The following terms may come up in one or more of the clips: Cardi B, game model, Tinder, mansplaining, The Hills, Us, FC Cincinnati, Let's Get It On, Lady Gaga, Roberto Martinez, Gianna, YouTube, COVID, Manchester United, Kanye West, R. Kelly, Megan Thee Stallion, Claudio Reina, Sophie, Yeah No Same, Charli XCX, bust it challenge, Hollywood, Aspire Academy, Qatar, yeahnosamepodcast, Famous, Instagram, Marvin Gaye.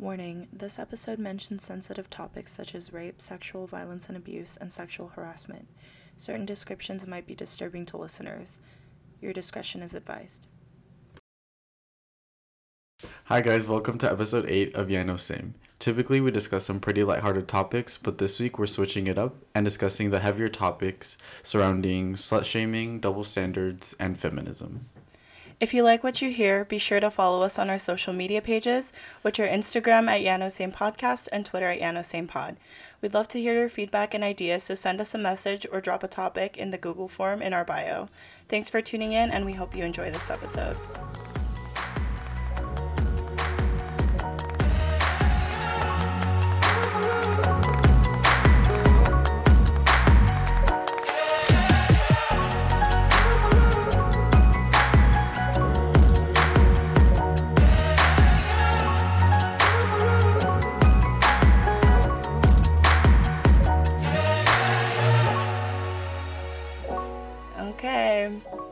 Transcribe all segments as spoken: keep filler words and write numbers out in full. Warning, this episode mentions sensitive topics such as rape, sexual violence and abuse, and sexual harassment. Certain descriptions might be disturbing to listeners. Your discretion is advised. Hi guys, welcome to episode eight of Yeah No Same. Typically we discuss some pretty lighthearted topics, but this week we're switching it up and discussing the heavier topics surrounding slut-shaming, double standards, and feminism. If you like what you hear, be sure to follow us on our social media pages, which are Instagram at Yeah No Same Podcast and Twitter at Yeah No Same Pod. We'd love to hear your feedback and ideas, so send us a message or drop a topic in the Google form in our bio. Thanks for tuning in, and we hope you enjoy this episode.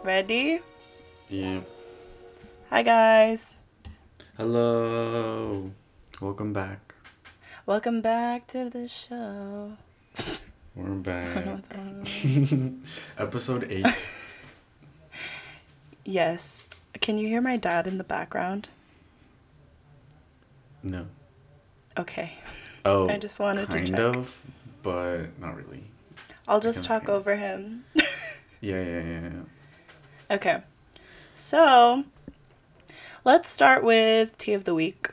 Ready? Yeah. Hi guys. Hello. Welcome back. Welcome back to the show. We're back. Episode eight. Yes. Can you hear my dad in the background? No. Okay. Oh. I just wanted to check. Kind of, but not really. I'll just talk over him. Yeah, yeah, yeah, yeah. Okay, so let's start with Tea of the Week.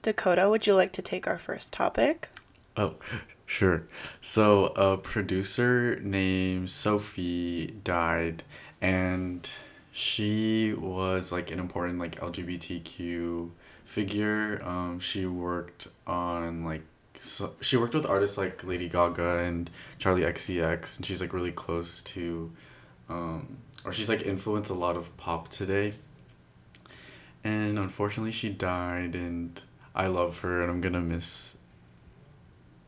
Dakota, would you like to take our first topic? Oh, sure. So a producer named Sophie died, and she was like an important like L G B T Q figure. Um, she worked on like so she worked with artists like Lady Gaga and Charli X C X, and she's like really close to. Um, or she's like influenced a lot of pop today, and unfortunately she died, and I love her, and I'm gonna miss,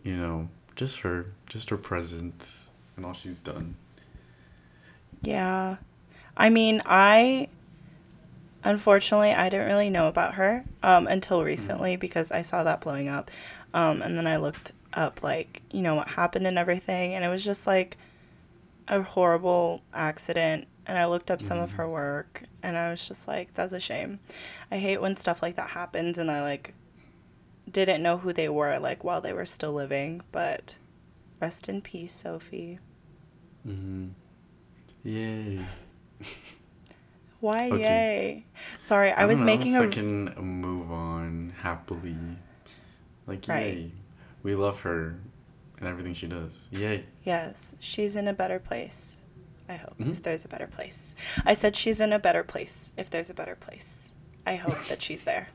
you know, just her just her presence and all she's done. Yeah, I mean, I unfortunately I didn't really know about her um until recently, mm-hmm. because I saw that blowing up, um and then I looked up like, you know, what happened and everything, and it was just like a horrible accident, and I looked up some mm-hmm. of her work, and I was just like, that's a shame. I hate when stuff like that happens, and I like didn't know who they were like while they were still living, but rest in peace, Sophie. Mm-hmm. Yay. Why okay. Yay? Sorry, I, I was know, making so a... I can move on happily. Like, right. Yay. We love her. And everything she does. Yay. Yes. She's in a better place. I hope. Mm-hmm. If there's a better place. I said she's in a better place. If there's a better place. I hope that she's there.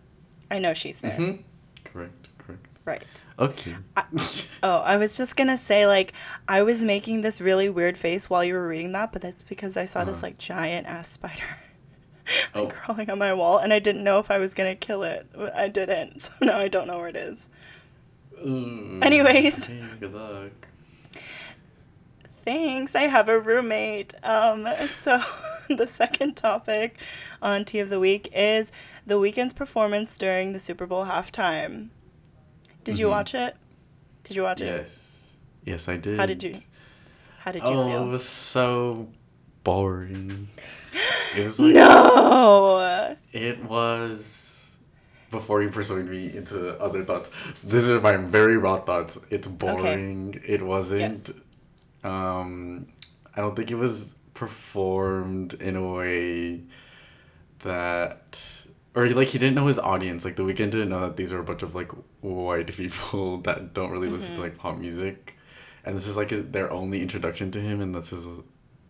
I know she's there. Mm-hmm. Correct. Correct. Right. Okay. I, oh, I was just going to say, like, I was making this really weird face while you were reading that, but that's because I saw uh-huh. this, like, giant-ass spider like, oh. crawling on my wall, and I didn't know if I was going to kill it. I didn't. So now I don't know where it is. Ooh, anyways, okay, good luck. Thanks, I have a roommate. Um, so the second topic on Tea of the Week is The Weeknd's performance during the Super Bowl halftime. Did mm-hmm. you watch it? Did you watch yes. it? Yes, yes, I did. How did you? How did you oh, feel? Oh, it was so boring. It was like no. It was. Before you persuade me into other thoughts, these are my very raw thoughts. It's boring. Okay. It wasn't. Yes. Um, I don't think it was performed in a way that, or like he didn't know his audience. Like The Weeknd didn't know that these are a bunch of like white people that don't really mm-hmm. listen to like pop music, and this is like his, their only introduction to him, and this is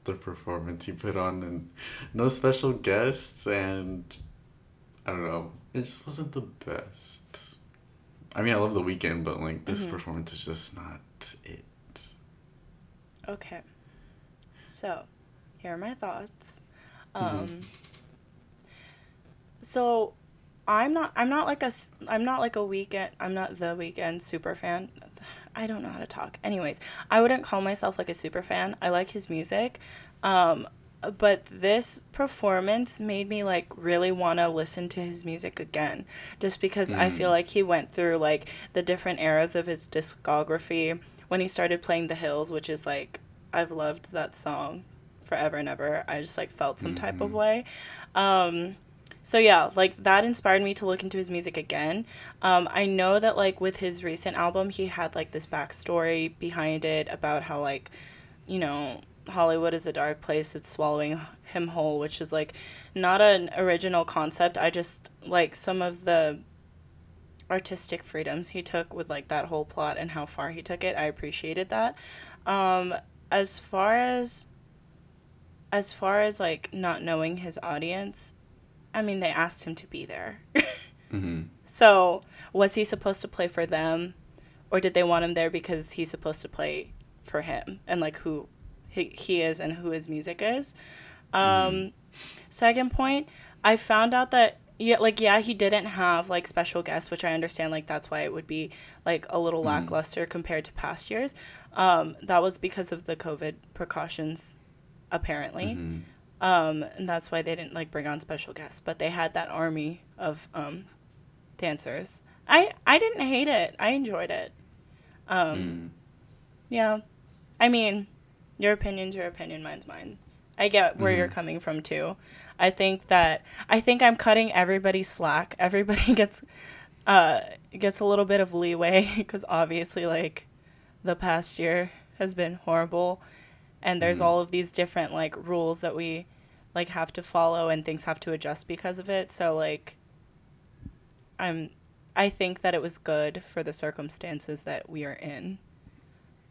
the performance he put on, and no special guests, and I don't know. It just wasn't the best. I mean, I love The Weeknd, but, like, this mm-hmm. performance is just not it. Okay. So, here are my thoughts. Um, mm-hmm. So, I'm not, I'm not, like, a, I'm not, like, a Weeknd, I'm not The Weeknd super fan. I don't know how to talk. Anyways, I wouldn't call myself, like, a super fan. I like his music. Um, But this performance made me, like, really want to listen to his music again. Just because mm. I feel like he went through, like, the different eras of his discography. When he started playing The Hills, which is, like, I've loved that song forever and ever. I just, like, felt some mm-hmm. type of way. Um, so, yeah, like, that inspired me to look into his music again. Um, I know that, like, with his recent album, he had, like, this backstory behind it about how, like, you know... Hollywood is a dark place, it's swallowing him whole, which is, like, not an original concept. I just, like, some of the artistic freedoms he took with, like, that whole plot and how far he took it, I appreciated that. Um, as far as, as far as, like, not knowing his audience, I mean, they asked him to be there. mm-hmm. So, was he supposed to play for them, or did they want him there because he's supposed to play for him, and, like, who... He, he is and who his music is. Um, mm. Second point, I found out that, yeah, like, yeah, he didn't have, like, special guests, which I understand, like, that's why it would be, like, a little mm. lackluster compared to past years. Um, that was because of the COVID precautions, apparently. Mm-hmm. Um, and that's why they didn't, like, bring on special guests. But they had that army of um, dancers. I, I didn't hate it. I enjoyed it. Um, mm. Yeah. I mean... Your opinion's your opinion, mine's mine. I get where mm-hmm. you're coming from, too. I think that... I think I'm cutting everybody slack. Everybody gets uh, gets a little bit of leeway because, obviously, like, the past year has been horrible. And there's mm-hmm. all of these different, like, rules that we, like, have to follow and things have to adjust because of it. So, like, I'm... I think that it was good for the circumstances that we are in.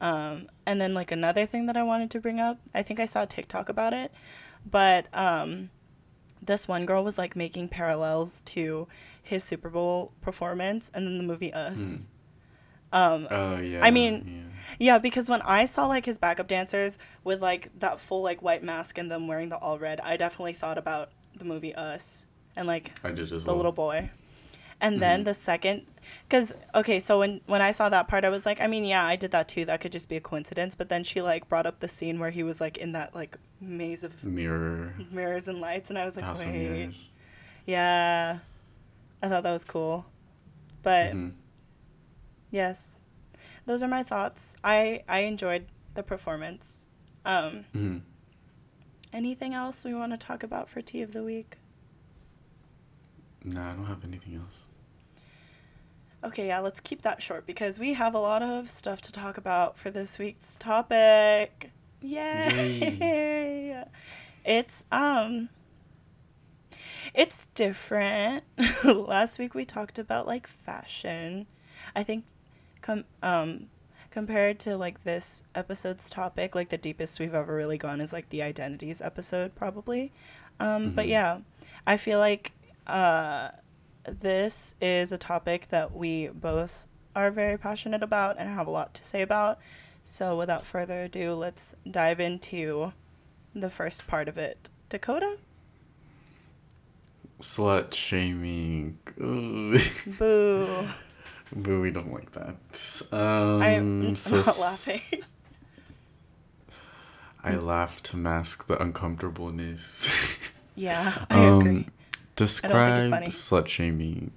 Um, and then, like, another thing that I wanted to bring up, I think I saw a TikTok about it, but um, this one girl was, like, making parallels to his Super Bowl performance and then the movie Us. Mm. Um, oh, yeah. I mean, yeah. yeah, because when I saw, like, his backup dancers with, like, that full, like, white mask and them wearing the all red, I definitely thought about the movie Us and, like, I did as the well. Little boy. And then mm-hmm. the second, because, okay, so when, when I saw that part, I was like, I mean, yeah, I did that too. That could just be a coincidence. But then she, like, brought up the scene where he was, like, in that, like, maze of mirror mirrors and lights. And I was like, awesome wait. Mirrors. Yeah. I thought that was cool. But, mm-hmm. yes, those are my thoughts. I, I enjoyed the performance. Um, mm-hmm. Anything else we want to talk about for Tea of the Week? No, I don't have anything else. Okay, yeah, let's keep that short because we have a lot of stuff to talk about for this week's topic. Yay! Yay. It's, um, it's different. Last week we talked about, like, fashion. I think, com- um, compared to, like, this episode's topic, like, the deepest we've ever really gone is, like, the identities episode, probably. Um, mm-hmm. But, yeah, I feel like Uh, this is a topic that we both are very passionate about and have a lot to say about. So without further ado, let's dive into the first part of it. Dakota? Slut shaming. Boo. Boo, we don't like that. Um, I'm so not s- laughing. I laugh to mask the uncomfortableness. Yeah, I um, agree. Describe slut shaming.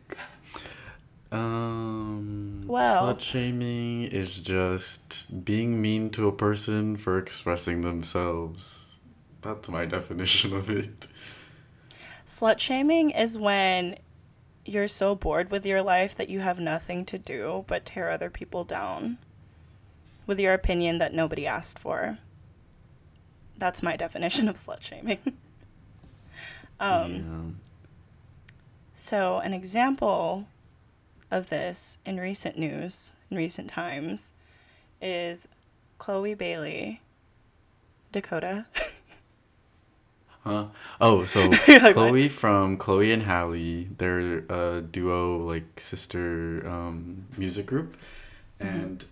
Um, well, slut shaming is just being mean to a person for expressing themselves. That's my definition of it. Slut shaming is when you're so bored with your life that you have nothing to do but tear other people down with your opinion that nobody asked for. That's my definition of slut shaming. um, yeah. So an example of this in recent news, in recent times, is Chloe Bailey, Dakota. huh? Oh, so Chloe from Chloe and Halle, they're a duo, like, sister um, music group. And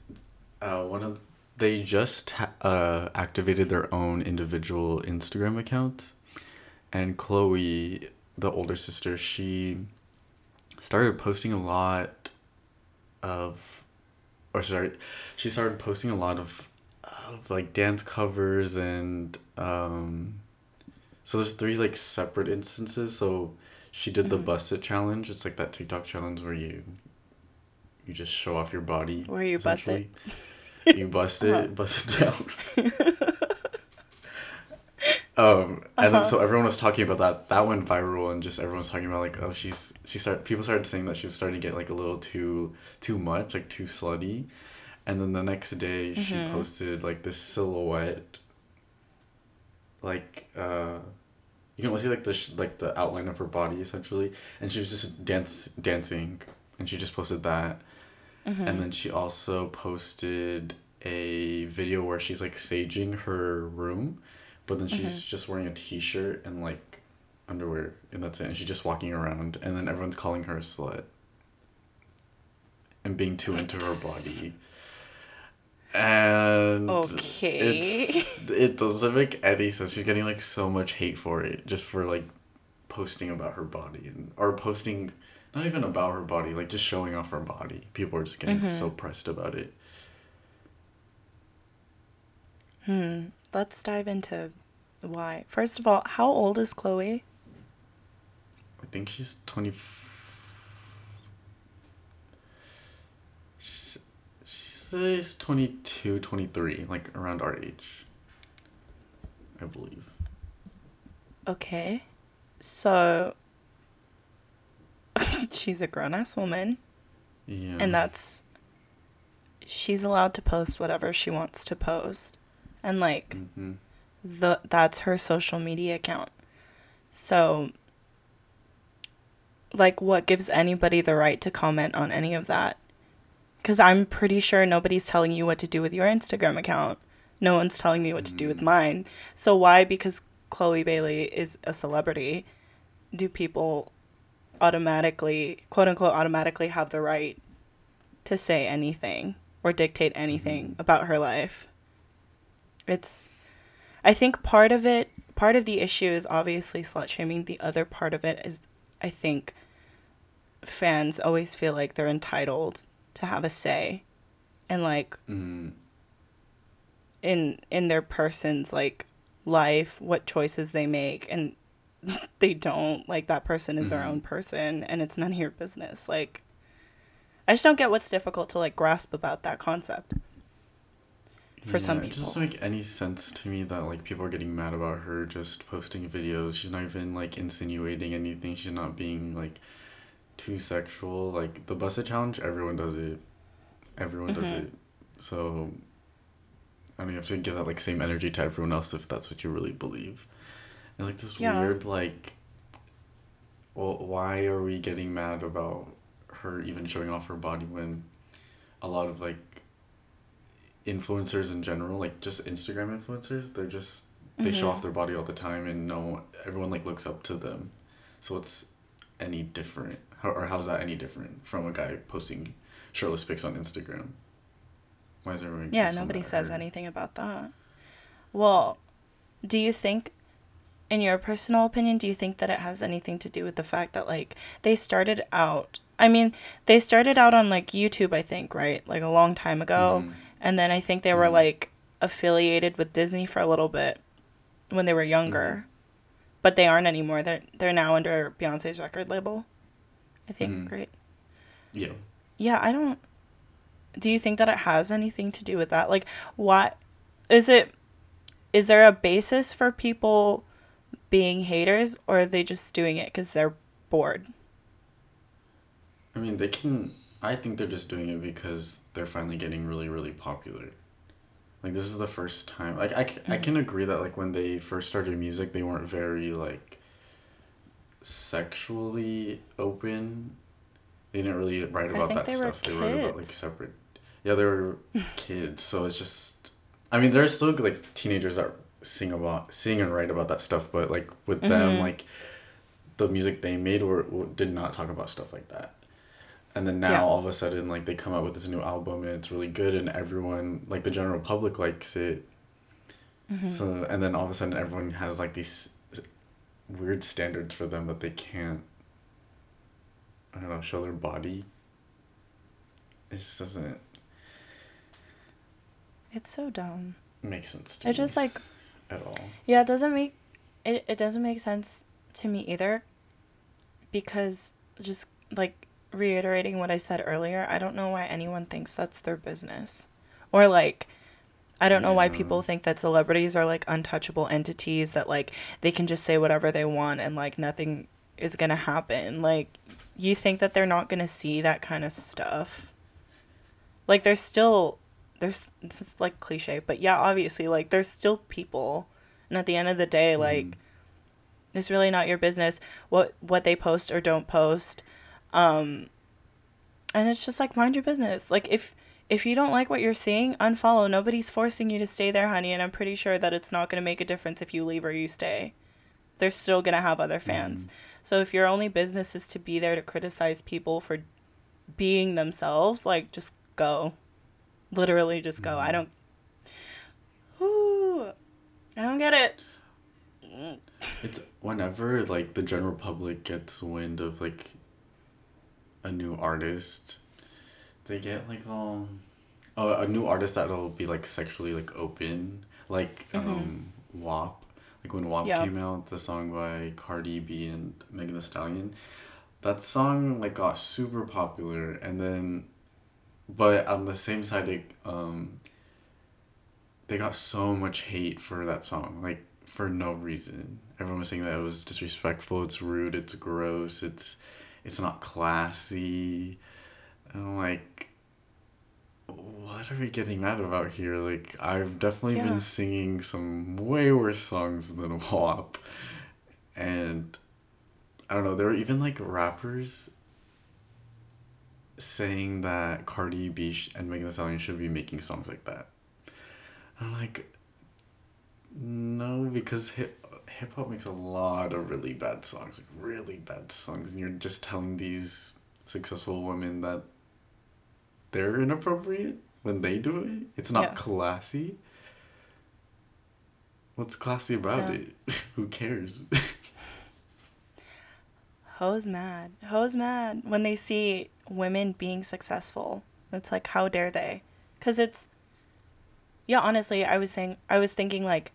uh, one of they just ha- uh, activated their own individual Instagram account. And Chloe... the older sister, she started posting a lot of, or sorry, she started posting a lot of, of like, dance covers and um, So there's three like separate instances. So she did the mm-hmm. bust it challenge. It's like that TikTok challenge where you you just show off your body. Where you bust it. You bust it, uh-huh. bust it down. um, and uh-huh. then so everyone was talking about that. That went viral, and just everyone was talking about like, oh, she's she started. People started saying that she was starting to get like a little too too much, like too slutty. And then the next day, mm-hmm. she posted like this silhouette. Like uh, you can only see like the sh- like the outline of her body essentially, and she was just dance dancing, and she just posted that. Mm-hmm. And then she also posted a video where she's like saging her room, but then she's mm-hmm. just wearing a t-shirt and like underwear, and that's it. And she's just walking around, and then everyone's calling her a slut and being too into her body. And okay. it's, it doesn't make any sense. She's getting like so much hate for it, just for like posting about her body and or posting. Not even about her body, like just showing off her body. People are just getting mm-hmm. so pressed about it. Hmm. Let's dive into why. First of all, how old is Chloe? I think she's twenty. She's, she's twenty-two, twenty-three, like around our age, I believe. Okay. So. She's a grown-ass woman. Yeah. And that's... She's allowed to post whatever she wants to post. And, like, mm-hmm. the that's her social media account. So, like, what gives anybody the right to comment on any of that? Because I'm pretty sure nobody's telling you what to do with your Instagram account. No one's telling me what mm-hmm. to do with mine. So why, because Chloe Bailey is a celebrity, do people... automatically, quote unquote, automatically have the right to say anything or dictate anything mm-hmm. about her life. It's, I think part of it, part of the issue is obviously slut shaming. The other part of it is, I think, fans always feel like they're entitled to have a say and like mm-hmm. in in their person's like life, what choices they make, and they don't, like, that person is mm-hmm. their own person and it's none of your business. Like, I just don't get what's difficult to like grasp about that concept for yeah, some people. It just doesn't make any sense to me that like people are getting mad about her just posting videos. She's not even like insinuating anything. She's not being like too sexual. Like the bust it challenge, everyone does it. Everyone mm-hmm. does it. So I mean, you have to give that like same energy to everyone else if that's what you really believe. It's like this yeah. weird, like, well, why are we getting mad about her even showing off her body when a lot of, like, influencers in general, like, just Instagram influencers, they're just, they mm-hmm. show off their body all the time and no, everyone, like, looks up to them. So what's any different? How, or how's that any different from a guy posting shirtless pics on Instagram? Why is everyone... Yeah, nobody says her? anything about that. Well, do you think... In your personal opinion, do you think that it has anything to do with the fact that, like, they started out... I mean, they started out on, like, YouTube, I think, right? Like, a long time ago. Mm-hmm. And then I think they were, mm-hmm. like, affiliated with Disney for a little bit when they were younger. Mm-hmm. But they aren't anymore. They're, they're now under Beyonce's record label, I think, mm-hmm. right? Yeah. Yeah, I don't... Do you think that it has anything to do with that? Like, why... Is it... Is there a basis for people... being haters, or are they just doing it because they're bored? I mean, they can... I think they're just doing it because they're finally getting really, really popular. Like, this is the first time... Like, I, mm-hmm. I can agree that, like, when they first started music, they weren't very, like, sexually open. They didn't really write about that they stuff. They wrote about, like, separate... Yeah, they were kids, so it's just... I mean, there are still, like, teenagers that... sing about sing and write about that stuff, but like with mm-hmm. them, like the music they made were, were did not talk about stuff like that. And then now yeah. all of a sudden, like, they come out with this new album and it's really good and everyone, like, the general public likes it. Mm-hmm. So and then all of a sudden everyone has like these weird standards for them that they can't, I don't know, show their body. It just doesn't, it's so dumb, make sense to I me just like at all. Yeah, it doesn't make it, it doesn't make sense to me either, because just like reiterating what I said earlier, I don't know why anyone thinks that's their business, or like I don't know why people think that celebrities are like untouchable entities that like they can just say whatever they want and like nothing is gonna happen. Like, you think that they're not gonna see that kind of stuff? Like, there's still there's this is like cliche, but yeah, obviously, like, there's still people, and at the end of the day, like, mm. it's really not your business what what they post or don't post, um, and it's just like, mind your business. Like, if If you don't like what you're seeing, unfollow. Nobody's forcing you to stay there, honey, and I'm pretty sure that it's not going to make a difference if you leave or you stay. They're still going to have other fans. Mm-hmm. So if your only business is to be there to criticize people for being themselves, like, just go. Literally just go. Mm-hmm. I don't... Ooh, I don't get it. It's whenever, like, the general public gets wind of, like, a new artist... They get, like, um, oh, a new artist that'll be, like, sexually, like, open. Like, mm-hmm. um, W A P. Like, when W A P yeah. came out, the song by Cardi B and Megan Thee Stallion, that song, like, got super popular. And then, but on the same side, it, um, they got so much hate for that song. Like, for no reason. Everyone was saying that it was disrespectful, it's rude, it's gross, it's, it's not classy. And I'm like, what are we getting mad about here? Like, I've definitely yeah. been singing some way worse songs than W A P. And I don't know, there were even like rappers saying that Cardi B and Megan Thee Stallion should be making songs like that. I'm like, no, because hip hip hop makes a lot of really bad songs, like really bad songs, and you're just telling these successful women that they're inappropriate when they do it. It's not yeah. classy. What's classy about no. it? Who cares? Ho's mad. Ho's mad when they see women being successful. It's like, how dare they? Because it's, yeah, honestly, I was saying, I was thinking, like,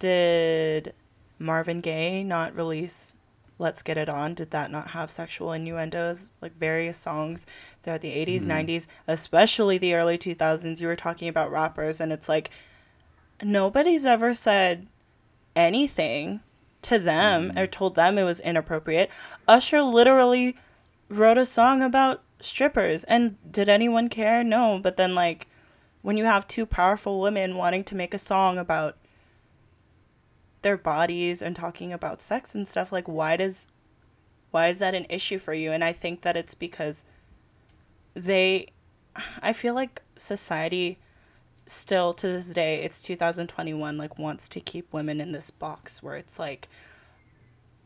did Marvin Gaye not release Let's Get It On? Did that not have sexual innuendos? Like, various songs throughout the eighties, mm-hmm. nineties, especially the early two thousands. You were talking about rappers, and it's like, nobody's ever said anything to them mm-hmm. or told them it was inappropriate. Usher literally wrote a song about strippers, and did anyone care? No. But then, like, when you have two powerful women wanting to make a song about their bodies and talking about sex and stuff, like, why does why is that an issue for you? And I think that it's because they I feel like society still to this day, it's two thousand twenty-one, like, wants to keep women in this box where it's like,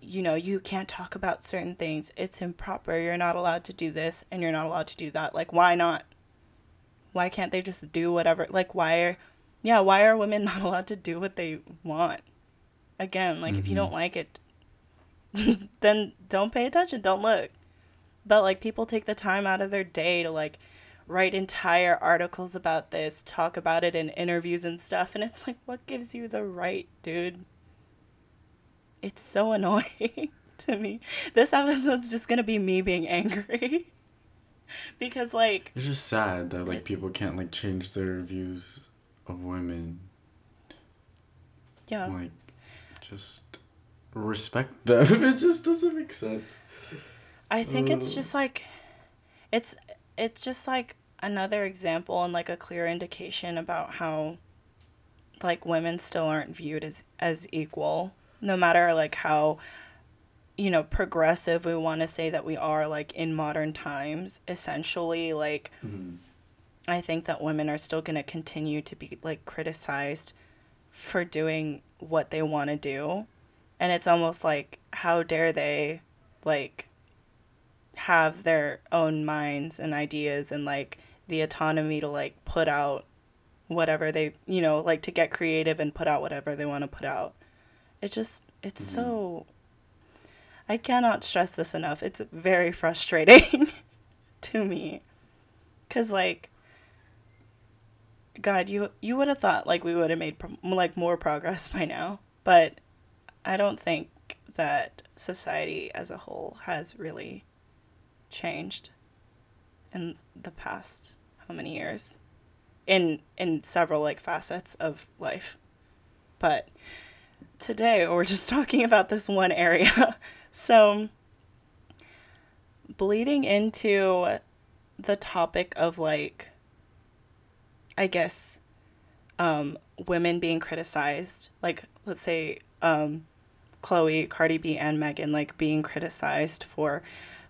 you know, you can't talk about certain things, it's improper, you're not allowed to do this and you're not allowed to do that. Like, why not? Why can't they just do whatever? Like, why are yeah why are women not allowed to do what they want? Again, like, mm-hmm. if you don't like it, then don't pay attention, don't look. But, like, people take the time out of their day to, like, write entire articles about this, talk about it in interviews and stuff, and it's like, what gives you the right, dude? It's so annoying to me. This episode's just gonna be me being angry. Because, like... It's just sad that, like, people can't, like, change their views of women. Yeah. Like... Just respect them. It just doesn't make sense. I think uh. it's just like, it's it's just like another example and like a clear indication about how, like, women still aren't viewed as, as equal. No matter, like, how, you know, progressive we want to say that we are, like, in modern times, essentially, like, mm-hmm. I think that women are still going to continue to be, like, criticized for doing what they want to do, and it's almost like, how dare they, like, have their own minds and ideas and, like, the autonomy to, like, put out whatever they, you know, like, to get creative and put out whatever they want to put out. It just, it's mm-hmm. so, I cannot stress this enough, it's very frustrating to me, because, like, God, you you would have thought, like, we would have made, like, more progress by now, but I don't think that society as a whole has really changed in the past how many years in in several like facets of life. But today we're just talking about this one area. So bleeding into the topic of like, I guess, um, women being criticized, like let's say um, Chloe, Cardi B, and Megan, like being criticized for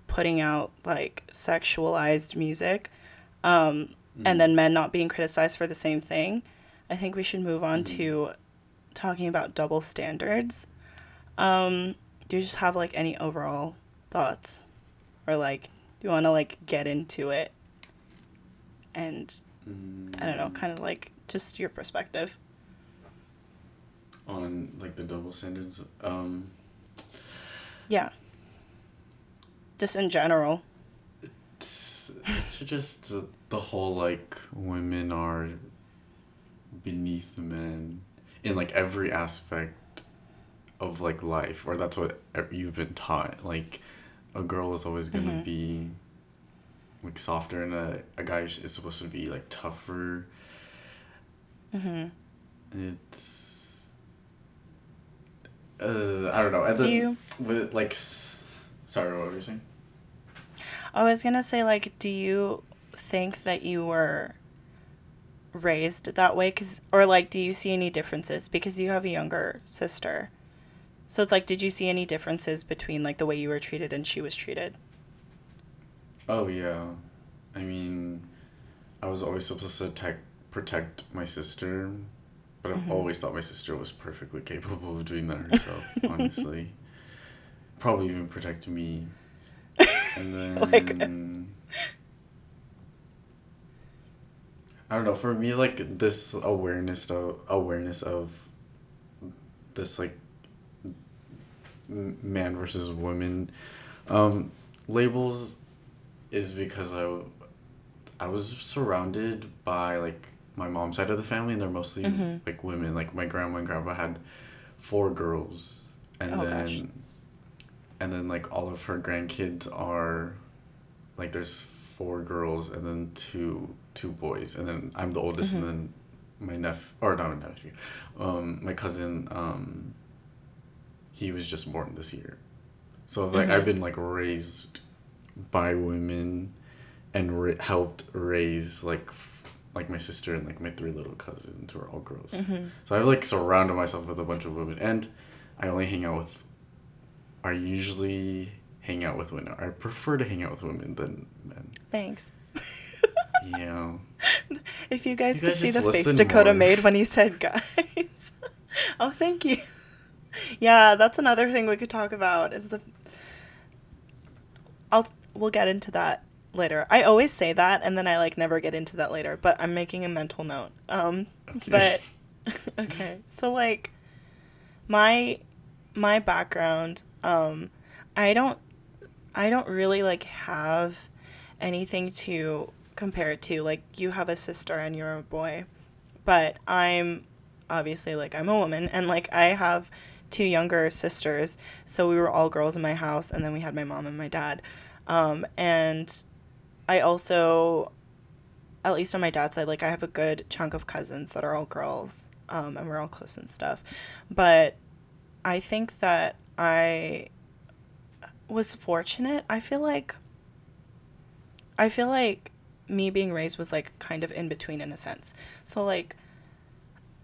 putting out like sexualized music, um, mm. and then men not being criticized for the same thing. I think we should move on mm. to talking about double standards. Um, do you just have like any overall thoughts, or like do you want to like get into it? And mm. I don't know, kind of like just your perspective on like the double standards. Um, yeah. Just in general. It's, it's just uh, the whole, like, women are beneath men in, like, every aspect of, like, life. Or that's what you've been taught. Like, a girl is always going to mm-hmm. be, like, softer. And a, a guy is supposed to be, like, tougher. Mm-hmm. It's... Uh, I don't know. At the, Do you... With, like... Sorry, what were you saying? I was going to say, like, do you think that you were raised that way? Cause, or, like, do you see any differences? Because you have a younger sister. So it's like, did you see any differences between, like, the way you were treated and she was treated? Oh, yeah. I mean, I was always supposed to tech- protect my sister, but I've mm-hmm. always thought my sister was perfectly capable of doing that herself, honestly. Probably even protect me. And then like, I don't know, for me, like, this awareness of awareness of this like man versus woman um labels is because I, I was surrounded by like my mom's side of the family, and they're mostly mm-hmm. like women. Like my grandma and grandpa had four girls, and oh, then gosh. And then, like, all of her grandkids are, like, there's four girls and then two two boys. And then I'm the oldest, mm-hmm. and then my nephew, or not my nephew, um, my cousin, um, he was just born this year. So, like, mm-hmm. I've been, like, raised by women and ra- helped raise, like, f- like, my sister and, like, my three little cousins who are all girls. Mm-hmm. So I've, like, surrounded myself with a bunch of women, and I only hang out with I usually hang out with women. I prefer to hang out with women than men. Thanks. Yeah. If you guys you could guys see the face Dakota more. made when he said guys. Oh, thank you. Yeah, that's another thing we could talk about is the I'll we'll get into that later. I always say that and then I like never get into that later, but I'm making a mental note. Um okay. But okay. So like my my background, um, I don't, I don't really, like, have anything to compare it to. Like, you have a sister and you're a boy, but I'm, obviously, like, I'm a woman, and, like, I have two younger sisters, so we were all girls in my house, and then we had my mom and my dad, um, and I also, at least on my dad's side, like, I have a good chunk of cousins that are all girls, um, and we're all close and stuff, but I think that I was fortunate. I feel like I feel like me being raised was like kind of in between in a sense. So like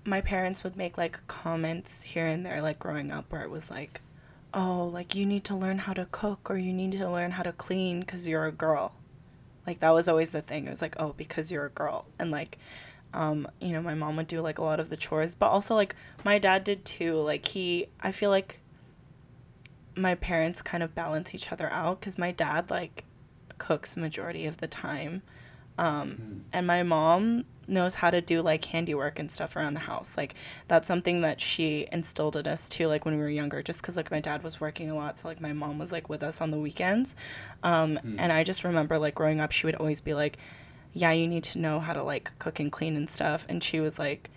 my parents would make like comments here and there like growing up where it was like, oh, like you need to learn how to cook or you need to learn how to clean because you're a girl. Like that was always the thing. It was like, oh, because you're a girl. And like Um, you know, my mom would do, like, a lot of the chores, but also, like, my dad did, too, like, he, I feel like my parents kind of balance each other out, because my dad, like, cooks majority of the time, um, mm-hmm. and my mom knows how to do, like, handiwork and stuff around the house, like, that's something that she instilled in us, too, like, when we were younger, just because, like, my dad was working a lot, so, like, my mom was, like, with us on the weekends, um, mm-hmm. and I just remember, like, growing up, she would always be, like, yeah, you need to know how to, like, cook and clean and stuff. And she was like,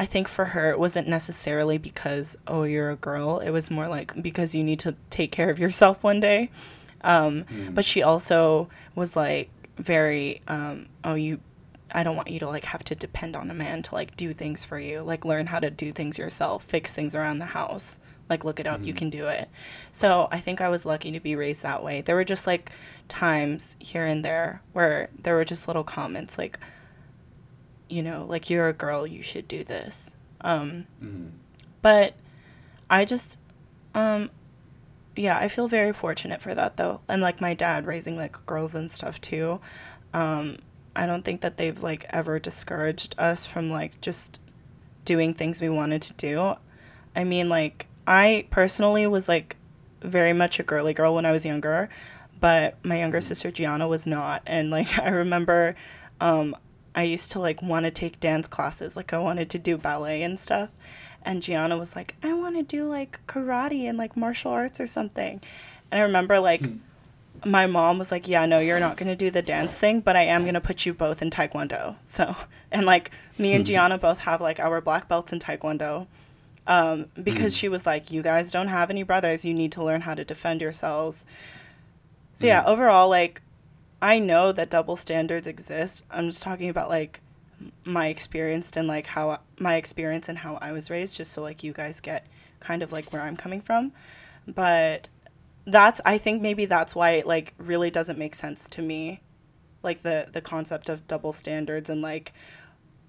I think for her, it wasn't necessarily because, oh, you're a girl. It was more like because you need to take care of yourself one day. Um, mm. But she also was like very, um, oh, you, I don't want you to like have to depend on a man to like do things for you, like learn how to do things yourself, fix things around the house, like look it up, mm-hmm. you can do it. So I think I was lucky to be raised that way. There were just like times here and there where there were just little comments like, you know, like you're a girl, you should do this. Um, mm-hmm. But I just, um, yeah, I feel very fortunate for that though. And like my dad raising like girls and stuff too. Um, I don't think that they've like ever discouraged us from like just doing things we wanted to do. I mean, like I personally was like very much a girly girl when I was younger, but my younger sister Gianna was not. And like I remember, um, I used to like want to take dance classes, like I wanted to do ballet and stuff. And Gianna was like, I want to do like karate and like martial arts or something. And I remember like my mom was like, yeah, no, you're not going to do the dance thing, but I am going to put you both in taekwondo. So, and like me and Gianna both have like our black belts in taekwondo. Um, because she was like, you guys don't have any brothers. You need to learn how to defend yourselves. So yeah, overall, like, I know that double standards exist. I'm just talking about like my experience and like how my experience and how I was raised, just so like you guys get kind of like where I'm coming from. But that's, I think maybe that's why it like really doesn't make sense to me, like the the concept of double standards and like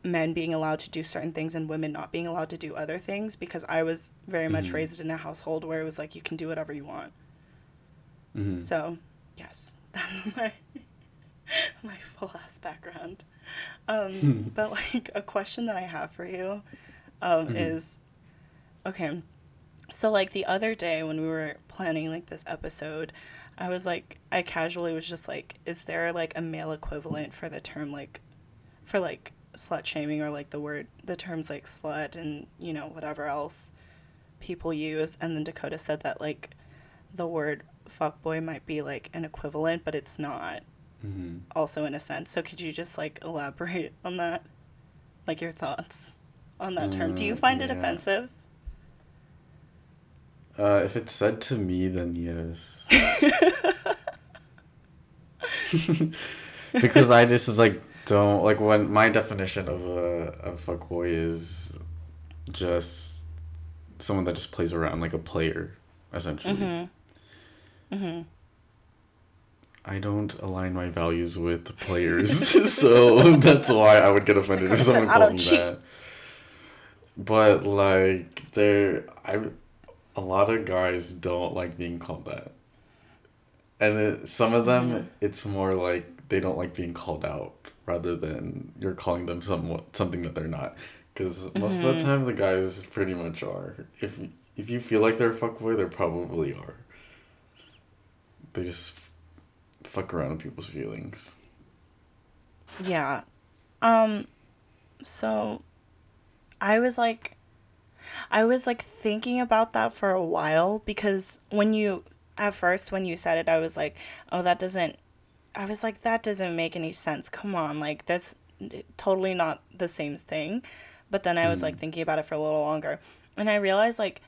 men being allowed to do certain things and women not being allowed to do other things, because I was very much mm-hmm. raised in a household where it was like you can do whatever you want. Mm-hmm. So yes, that's my my full ass background. Um, but like a question that I have for you um, mm-hmm. is, okay, so like the other day when we were planning like this episode, I was like, I casually was just like, is there like a male equivalent for the term like, for like slut shaming, or like the word, the terms like slut and, you know, whatever else people use? And then Dakota said that like the word fuckboy might be like an equivalent, but it's not. Mm-hmm. Also in a sense. So could you just like elaborate on that, like your thoughts on that uh, term? Do you find yeah. it offensive? Uh, if it's said to me, then yes. Because I just like don't like when my definition of a, a fuckboy is just someone that just plays around, like a player, essentially. Mm-hmm. Mm-hmm. I don't align my values with players, so that's why I would get offended if someone called me that. But like, there, I, a lot of guys don't like being called that, and it, some of them, mm-hmm. it's more like they don't like being called out rather than you're calling them some something that they're not. Because most mm-hmm. of the time, the guys pretty much are. If if you feel like they're a fuckboy, they probably are. They just fuck around with people's feelings. Yeah. Um, so I was like, I was like thinking about that for a while, because when you, at first when you said it, I was like, oh, that doesn't, I was like, that doesn't make any sense. Come on. Like, that's totally not the same thing. But then I was mm. like thinking about it for a little longer. And I realized like,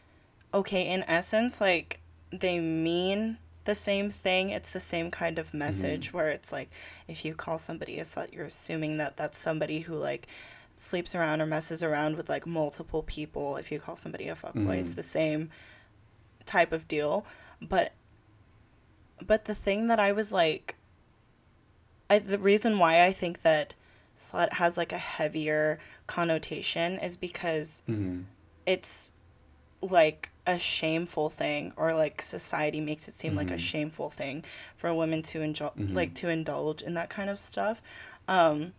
okay, in essence, like they mean the same thing. It's the same kind of message mm-hmm. where it's like, if you call somebody a slut, you're assuming that that's somebody who like sleeps around or messes around with like multiple people. If you call somebody a fuckboy, mm-hmm. it's the same type of deal. But but the thing that I was like, I, the reason why I think that slut has like a heavier connotation is because mm-hmm. it's like a shameful thing, or like society makes it seem mm-hmm. like a shameful thing for women to indulge, mm-hmm. like to indulge in that kind of stuff. Um,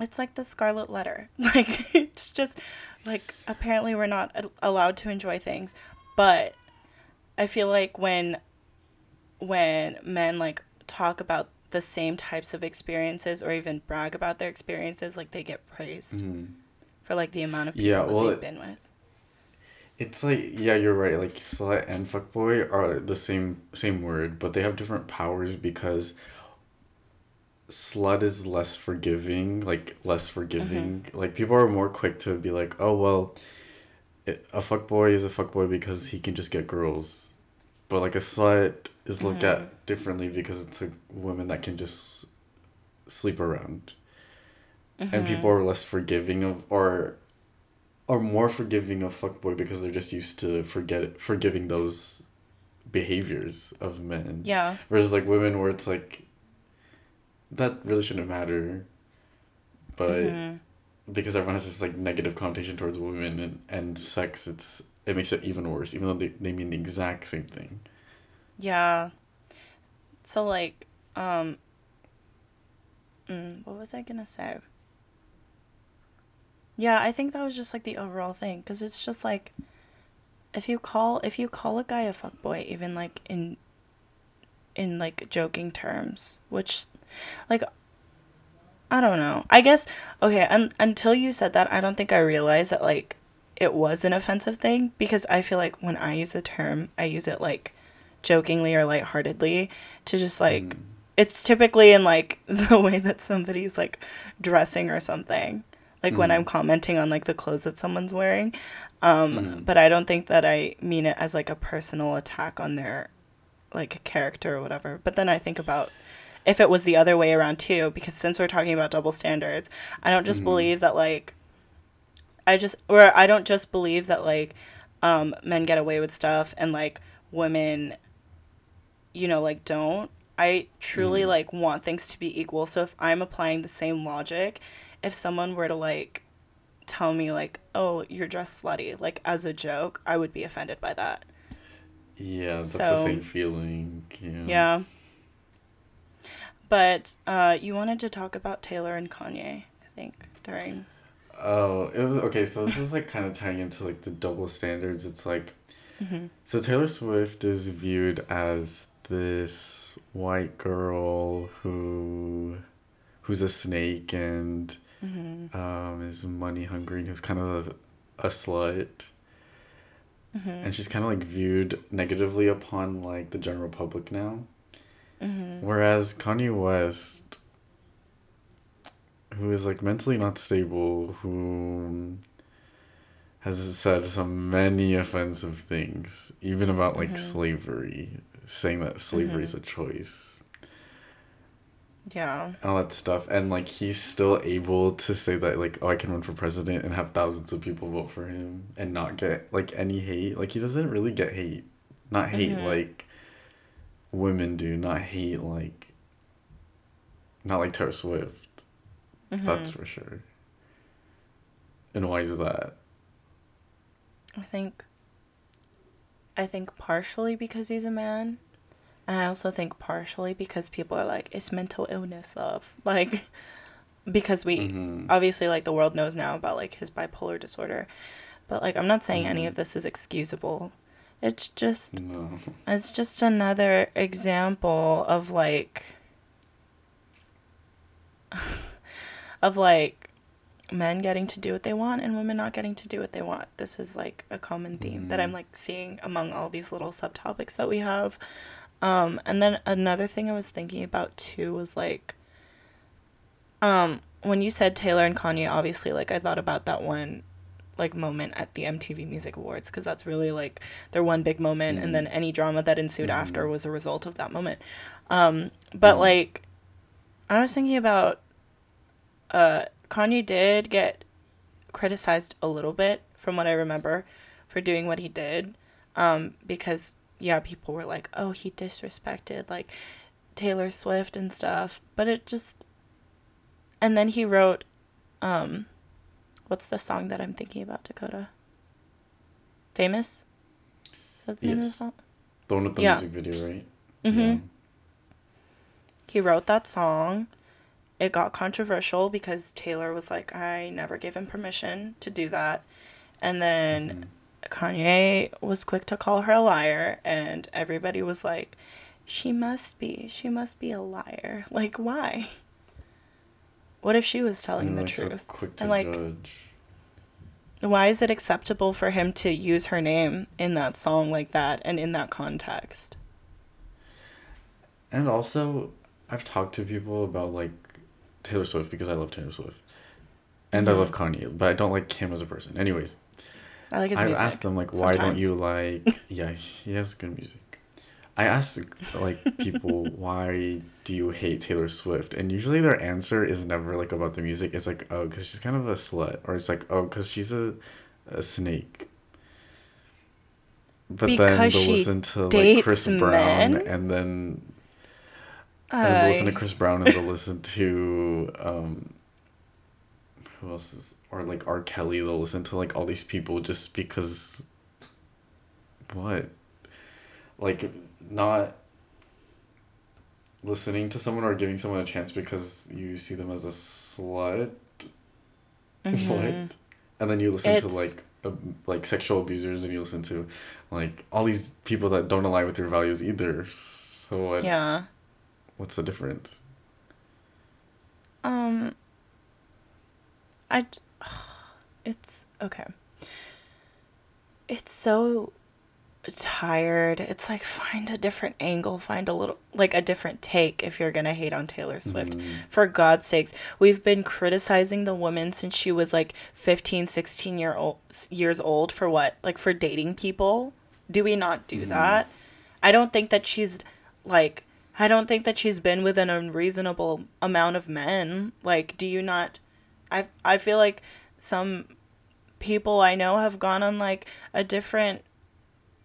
it's like the Scarlet Letter. Like, it's just like, apparently we're not a- allowed to enjoy things. But I feel like when, when men like talk about the same types of experiences or even brag about their experiences, like they get praised mm-hmm. for like the amount of people yeah, well, that they've been with. It's like, yeah, you're right, like slut and fuckboy are the same same word, but they have different powers, because slut is less forgiving, like less forgiving. Mm-hmm. Like people are more quick to be like, oh, well, it, a fuckboy is a fuckboy because he can just get girls. But like a slut is looked mm-hmm. at differently because it's a woman that can just sleep around. Mm-hmm. And people are less forgiving of, or are more forgiving of fuckboy because they're just used to forget forgiving those behaviors of men. Yeah. Whereas like women, where it's like, that really shouldn't matter, but mm-hmm. because everyone has this like negative connotation towards women and, and sex, it's it makes it even worse, even though they, they mean the exact same thing. Yeah. So like, um, mm, what was I gonna say? Yeah, I think that was just like the overall thing, because it's just like, if you call if you call a guy a fuckboy, even like in, in like joking terms, which. Like, I don't know. I guess, okay, un- until you said that, I don't think I realized that, like, it was an offensive thing, because I feel like when I use the term, I use it, like, jokingly or lightheartedly to just, like, mm. it's typically in, like, the way that somebody's, like, dressing or something. Like, mm. when I'm commenting on, like, the clothes that someone's wearing. Um, mm. But I don't think that I mean it as, like, a personal attack on their, like, character or whatever. But then I think about if it was the other way around too, because since we're talking about double standards, I don't just mm-hmm. believe that like, I just, or I don't just believe that like, um, men get away with stuff and like women, you know, like don't. I truly mm-hmm. like want things to be equal. So if I'm applying the same logic, if someone were to like tell me like, oh, you're dressed slutty, like as a joke, I would be offended by that. Yeah, that's so, the same feeling. Yeah. Yeah. But uh, you wanted to talk about Taylor and Kanye, I think, during... Oh, it was okay, so this was, like, kind of tying into, like, the double standards. It's, like... Mm-hmm. So Taylor Swift is viewed as this white girl who... who's a snake and mm-hmm. um, is money-hungry and who's kind of a, a slut. Mm-hmm. And she's kind of, like, viewed negatively upon, like, the general public now. Mm-hmm. Whereas Kanye West, who is like mentally not stable, who has said so many offensive things, even about like mm-hmm. slavery, saying that slavery mm-hmm. is a choice. Yeah. And all that stuff. And like he's still able to say that like, oh, I can run for president and have thousands of people vote for him and not get like any hate. Like he doesn't really get hate. Not hate, mm-hmm. like women do, not hate like not like Taylor Swift. Mm-hmm. That's for sure. And why is that? I think I think partially because he's a man. And I also think partially because people are like, it's mental illness, love. Like because we mm-hmm. obviously like the world knows now about like his bipolar disorder. But like I'm not saying mm-hmm. any of this is excusable. It's just, no. it's just another example of, like, of, like, men getting to do what they want and women not getting to do what they want. This is, like, a common theme mm. that I'm, like, seeing among all these little subtopics that we have. Um, and then another thing I was thinking about, too, was, like, um, when you said Taylor and Kanye, obviously, like, I thought about that one like moment at the M T V Music Awards, because that's really like their one big moment mm-hmm. and then any drama that ensued mm-hmm. after was a result of that moment. Um, but yeah. like I was thinking about uh, Kanye did get criticized a little bit from what I remember for doing what he did um, because yeah people were like, oh, he disrespected like Taylor Swift and stuff, but it just and then he wrote um what's the song that I'm thinking about, Dakota? Famous? Is that the yes. name of the song? The one with the yeah. music video, right? Mm-hmm. Yeah. He wrote that song. It got controversial because Taylor was like, I never gave him permission to do that. And then mm-hmm. Kanye was quick to call her a liar. And everybody was like, she must be. She must be a liar. Like, why? What if she was telling and the like truth? So quick to and like, judge. Why is it acceptable for him to use her name in that song like that and in that context? And also, I've talked to people about like Taylor Swift because I love Taylor Swift. And I love Kanye, but I don't like him as a person. Anyways, I like his music. I asked them, like, sometimes. Why don't you like... Yeah, he has good music. I asked, like, people, why do you hate Taylor Swift? And usually their answer is never, like, about the music. It's like, oh, because she's kind of a slut. Or it's like, oh, because she's a, a snake. But because then they'll listen to, like, Chris Brown. Men? And then I... and they'll listen to Chris Brown and they'll listen to... Um, who else is, or like R. Kelly, they'll listen to like all these people just because what, like, not listening to someone or giving someone a chance because you see them as a slut. Mm-hmm. What? And then you listen it's... to like a, like sexual abusers, and you listen to like all these people that don't align with your values either. So what? Yeah, what's the difference? um I, it's okay. It's so tired. It's like, find a different angle, find a little, like a different take if you're going to hate on Taylor Swift. Mm-hmm. For God's sakes, we've been criticizing the woman since she was like fifteen, sixteen year old, years old for what? Like for dating people. Do we not do mm-hmm. that? I don't think that she's like, I don't think that she's been with an unreasonable amount of men. Like, do you not? I I feel like some people I know have gone on, like, a different,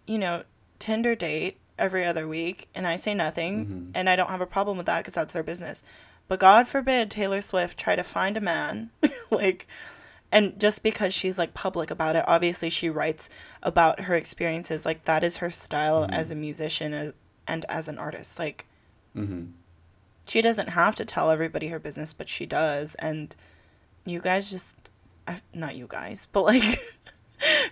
you know, Tinder date every other week, and I say nothing, mm-hmm. and I don't have a problem with that because that's their business. But God forbid Taylor Swift try to find a man, like, and just because she's, like, public about it, obviously she writes about her experiences. Like, that is her style mm-hmm. as a musician as, and as an artist. Like, mm-hmm. she doesn't have to tell everybody her business, but she does, and... You guys just, not you guys, but like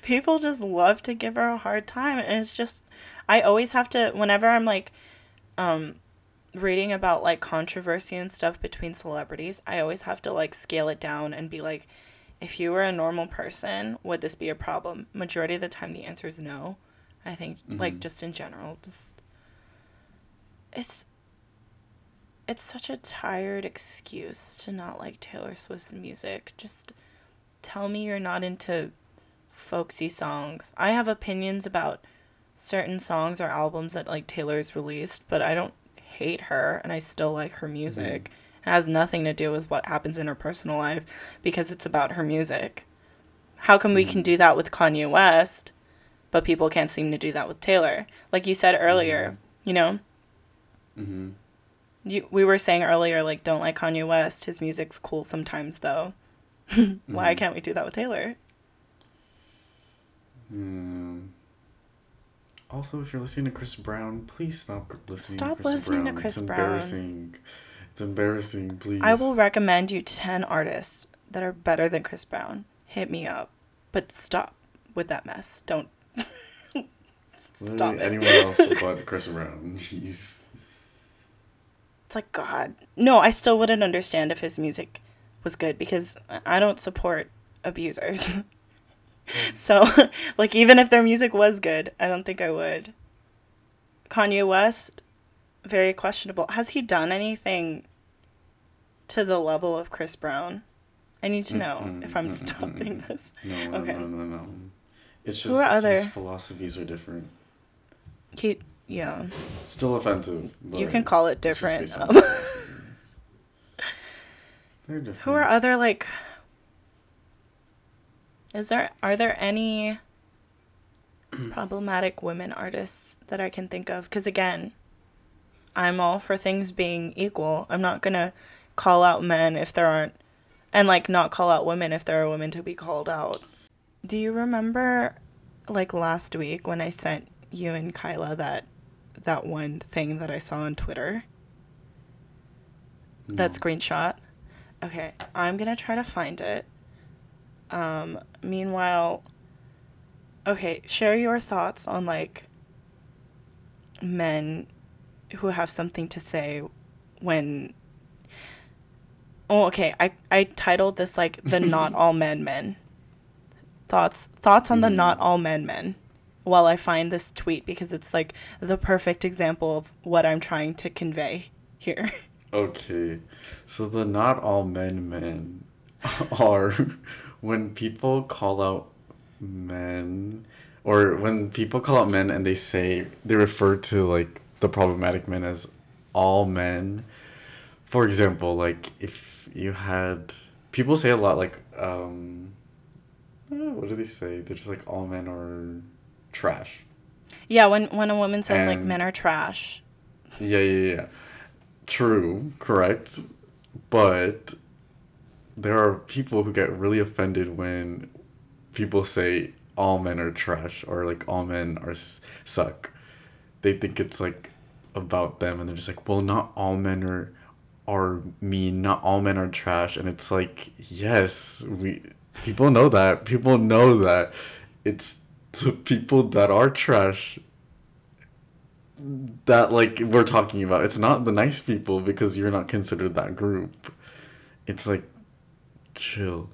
people just love to give her a hard time. And it's just, I always have to, whenever I'm like um, reading about like controversy and stuff between celebrities, I always have to like scale it down and be like, if you were a normal person, would this be a problem? Majority of the time, the answer is no. I think mm-hmm. like just in general, just it's. It's such a tired excuse to not like Taylor Swift's music. Just tell me you're not into folksy songs. I have opinions about certain songs or albums that like Taylor's released, but I don't hate her and I still like her music. Mm-hmm. It has nothing to do with what happens in her personal life because it's about her music. How come mm-hmm. we can do that with Kanye West, but people can't seem to do that with Taylor? Like you said earlier, mm-hmm. you know? Mm-hmm. You, we were saying earlier, like, don't like Kanye West. His music's cool sometimes, though. Why mm-hmm. can't we do that with Taylor? Mm. Also, if you're listening to Chris Brown, please stop listening stop to Chris listening Brown. Stop listening to Chris it's Brown. It's embarrassing. It's embarrassing, please. I will recommend you ten artists that are better than Chris Brown. Hit me up. But stop with that mess. Don't. Stop it. Anyone else but Chris Brown. Jeez. It's like, God. No, I still wouldn't understand if his music was good because I don't support abusers. So, like, even if their music was good, I don't think I would. Kanye West, very questionable. Has he done anything to the level of Chris Brown? I need to know mm-hmm. if I'm mm-hmm. stopping mm-hmm. this. No, okay. no, no, no, no. It's just other... his philosophies are different. He... Yeah. Still offensive. But you can call it different. Um, They're different. Who are other, like... Is there... Are there any problematic women artists that I can think of? Because, again, I'm all for things being equal. I'm not going to call out men if there aren't... And, like, not call out women if there are women to be called out. Do you remember, like, last week when I sent... you and Kyla that that one thing that I saw on Twitter? No. That screenshot? Okay, I'm gonna try to find it. Um, meanwhile, okay, share your thoughts on, like, men who have something to say when... Oh, okay, I, I titled this, like, the not all men men. Thoughts, thoughts on mm. the not all men men. While I find this tweet, because it's like the perfect example of what I'm trying to convey here. Okay, so the not all men men are when people call out men, or when people call out men and they say, they refer to like the problematic men as all men. For example, like if you had, people say a lot like, um, what do they say? They're just like, all men are trash. Yeah, when, when a woman says and, like, men are trash. Yeah, yeah, yeah. True, correct, but there are people who get really offended when people say all men are trash, or like all men are suck. They think it's like about them, and they're just like, well, not all men are are mean, not all men are trash, and it's like, yes, we people know that, people know that, it's the people that are trash that like we're talking about. It's not the nice people, because you're not considered that group. It's like, chill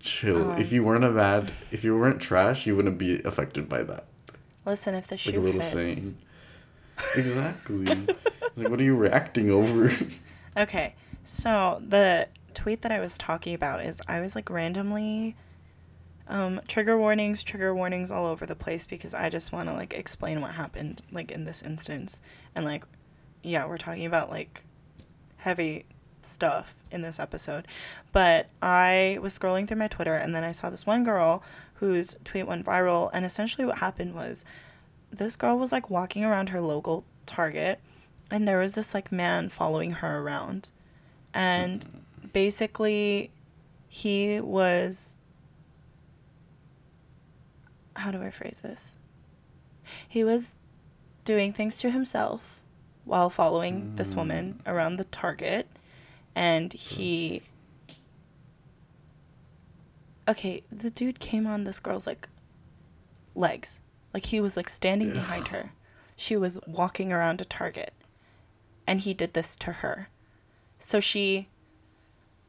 chill um, if you weren't a bad if you weren't trash, you wouldn't be affected by that. Listen, if the shoe like a little fits. Saying exactly. Like, what are you reacting over? Okay, so the tweet that I was talking about is I was like randomly Um, trigger warnings, trigger warnings all over the place, because I just want to, like, explain what happened, like, in this instance. And, like, yeah, we're talking about, like, heavy stuff in this episode. But I was scrolling through my Twitter, and then I saw this one girl whose tweet went viral. And essentially what happened was this girl was, like, walking around her local Target, and there was this, like, man following her around. And basically he was... How do I phrase this? He was doing things to himself while following mm. this woman around the Target, and he... Okay, the dude came on this girl's, like, legs. Like, he was, like, standing yeah. behind her. She was walking around a Target, and he did this to her. So she,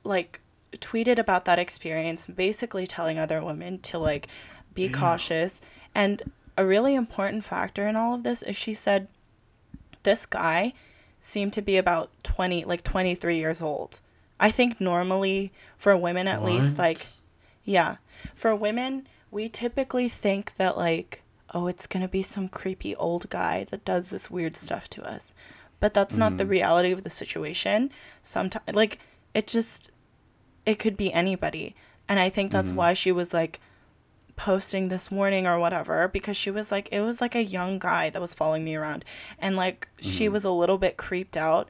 like, tweeted about that experience, basically telling other women to, like... be cautious. And a really important factor in all of this is she said this guy seemed to be about twenty like twenty-three years old. I think normally for women, at what? least like yeah for women, we typically think that like, oh, it's gonna be some creepy old guy that does this weird stuff to us, but that's mm. not the reality of the situation. Sometimes like it just it could be anybody, and I think that's mm. why she was like posting this warning or whatever, because she was like, it was like a young guy that was following me around, and like mm-hmm. she was a little bit creeped out,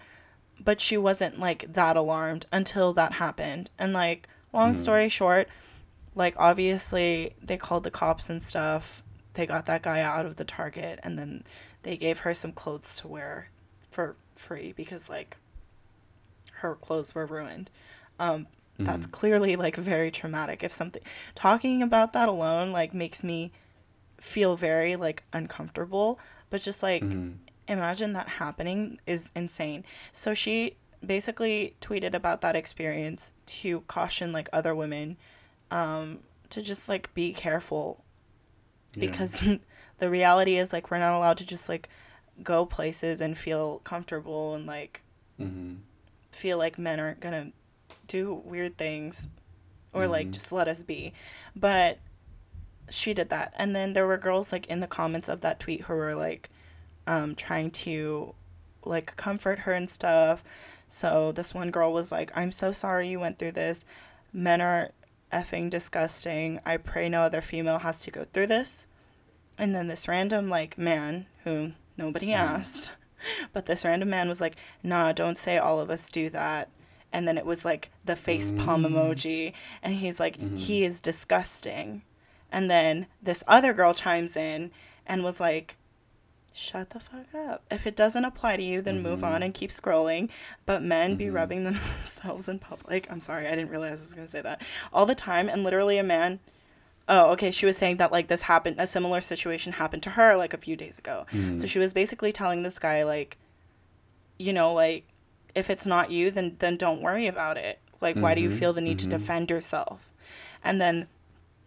but she wasn't like that alarmed until that happened. And like, long mm-hmm. story short, like obviously they called the cops and stuff, they got that guy out of the Target, and then they gave her some clothes to wear for free, because like her clothes were ruined. um That's clearly, like, very traumatic. If something... Talking about that alone, like, makes me feel very, like, uncomfortable. But just, like, mm. imagine that happening is insane. So she basically tweeted about that experience to caution, like, other women um, to just, like, be careful. Yeah. Because the reality is, like, we're not allowed to just, like, go places and feel comfortable and, like, mm-hmm. feel like men aren't gonna... do weird things or mm-hmm. like just let us be. But she did that, and then there were girls like in the comments of that tweet who were like um trying to like comfort her and stuff. So this one girl was like, I'm so sorry you went through this, men are effing disgusting, I pray no other female has to go through this. And then this random like man who nobody mm. asked but this random man was like, nah, don't say all of us do that. And then it was, like, the face palm mm. emoji. And he's like, mm-hmm. he is disgusting. And then this other girl chimes in and was like, shut the fuck up. If it doesn't apply to you, then mm-hmm. move on and keep scrolling. But men mm-hmm. be rubbing themselves in public. I'm sorry, I didn't realize I was going to say that. All the time. And literally a man. Oh, okay, she was saying that, like, this happened. A similar situation happened to her, like, a few days ago. Mm-hmm. So she was basically telling this guy, like, you know, like, if it's not you, then then don't worry about it. Like, mm-hmm, why do you feel the need mm-hmm. to defend yourself? And then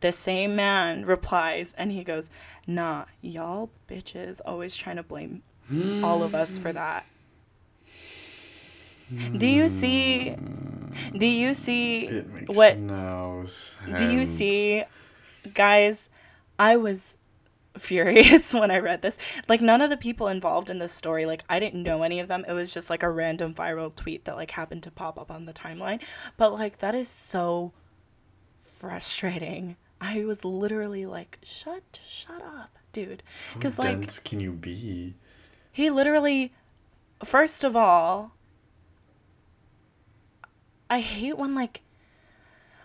the same man replies, and he goes, nah, y'all bitches always trying to blame all of us for that. Do you see? Do you see it makes what? No sense. Do you see, guys? I was furious when I read this. Like, none of the people involved in this story, like, I didn't know any of them. It was just like a random viral tweet that like happened to pop up on the timeline. But like, that is so frustrating. I was literally like, shut, shut up, dude. Because like, how dense can you be? He literally, first of all, I hate when like,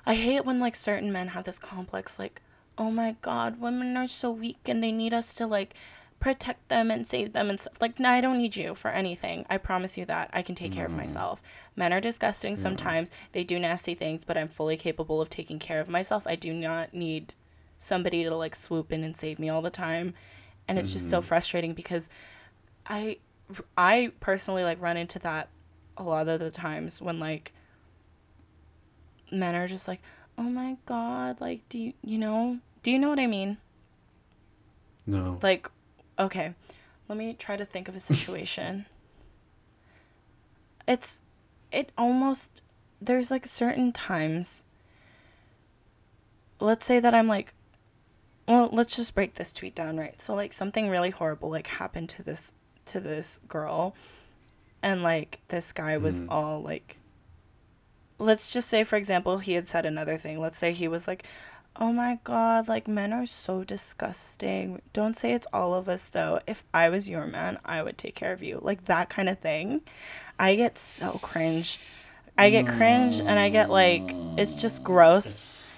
I hate when like certain men have this complex like, oh my God, women are so weak and they need us to like protect them and save them and stuff. Like, no, I don't need you for anything. I promise you that. I can take no. care of myself. Men are disgusting no. sometimes. They do nasty things, but I'm fully capable of taking care of myself. I do not need somebody to like swoop in and save me all the time. And it's mm-hmm. just so frustrating because I, I personally like run into that a lot of the times when like, men are just like, oh my God, like, do you, you know, do you know what I mean? No. Like, okay, let me try to think of a situation. It's, it almost, there's like certain times, let's say that I'm like, well, let's just break this tweet down, right? So like something really horrible like happened to this, to this girl, and like this guy was mm. all like, let's just say, for example, he had said another thing. Let's say he was like, oh my God, like, men are so disgusting. Don't say it's all of us, though. If I was your man, I would take care of you. Like, that kind of thing. I get so cringe. I get cringe, and I get, like, it's just gross.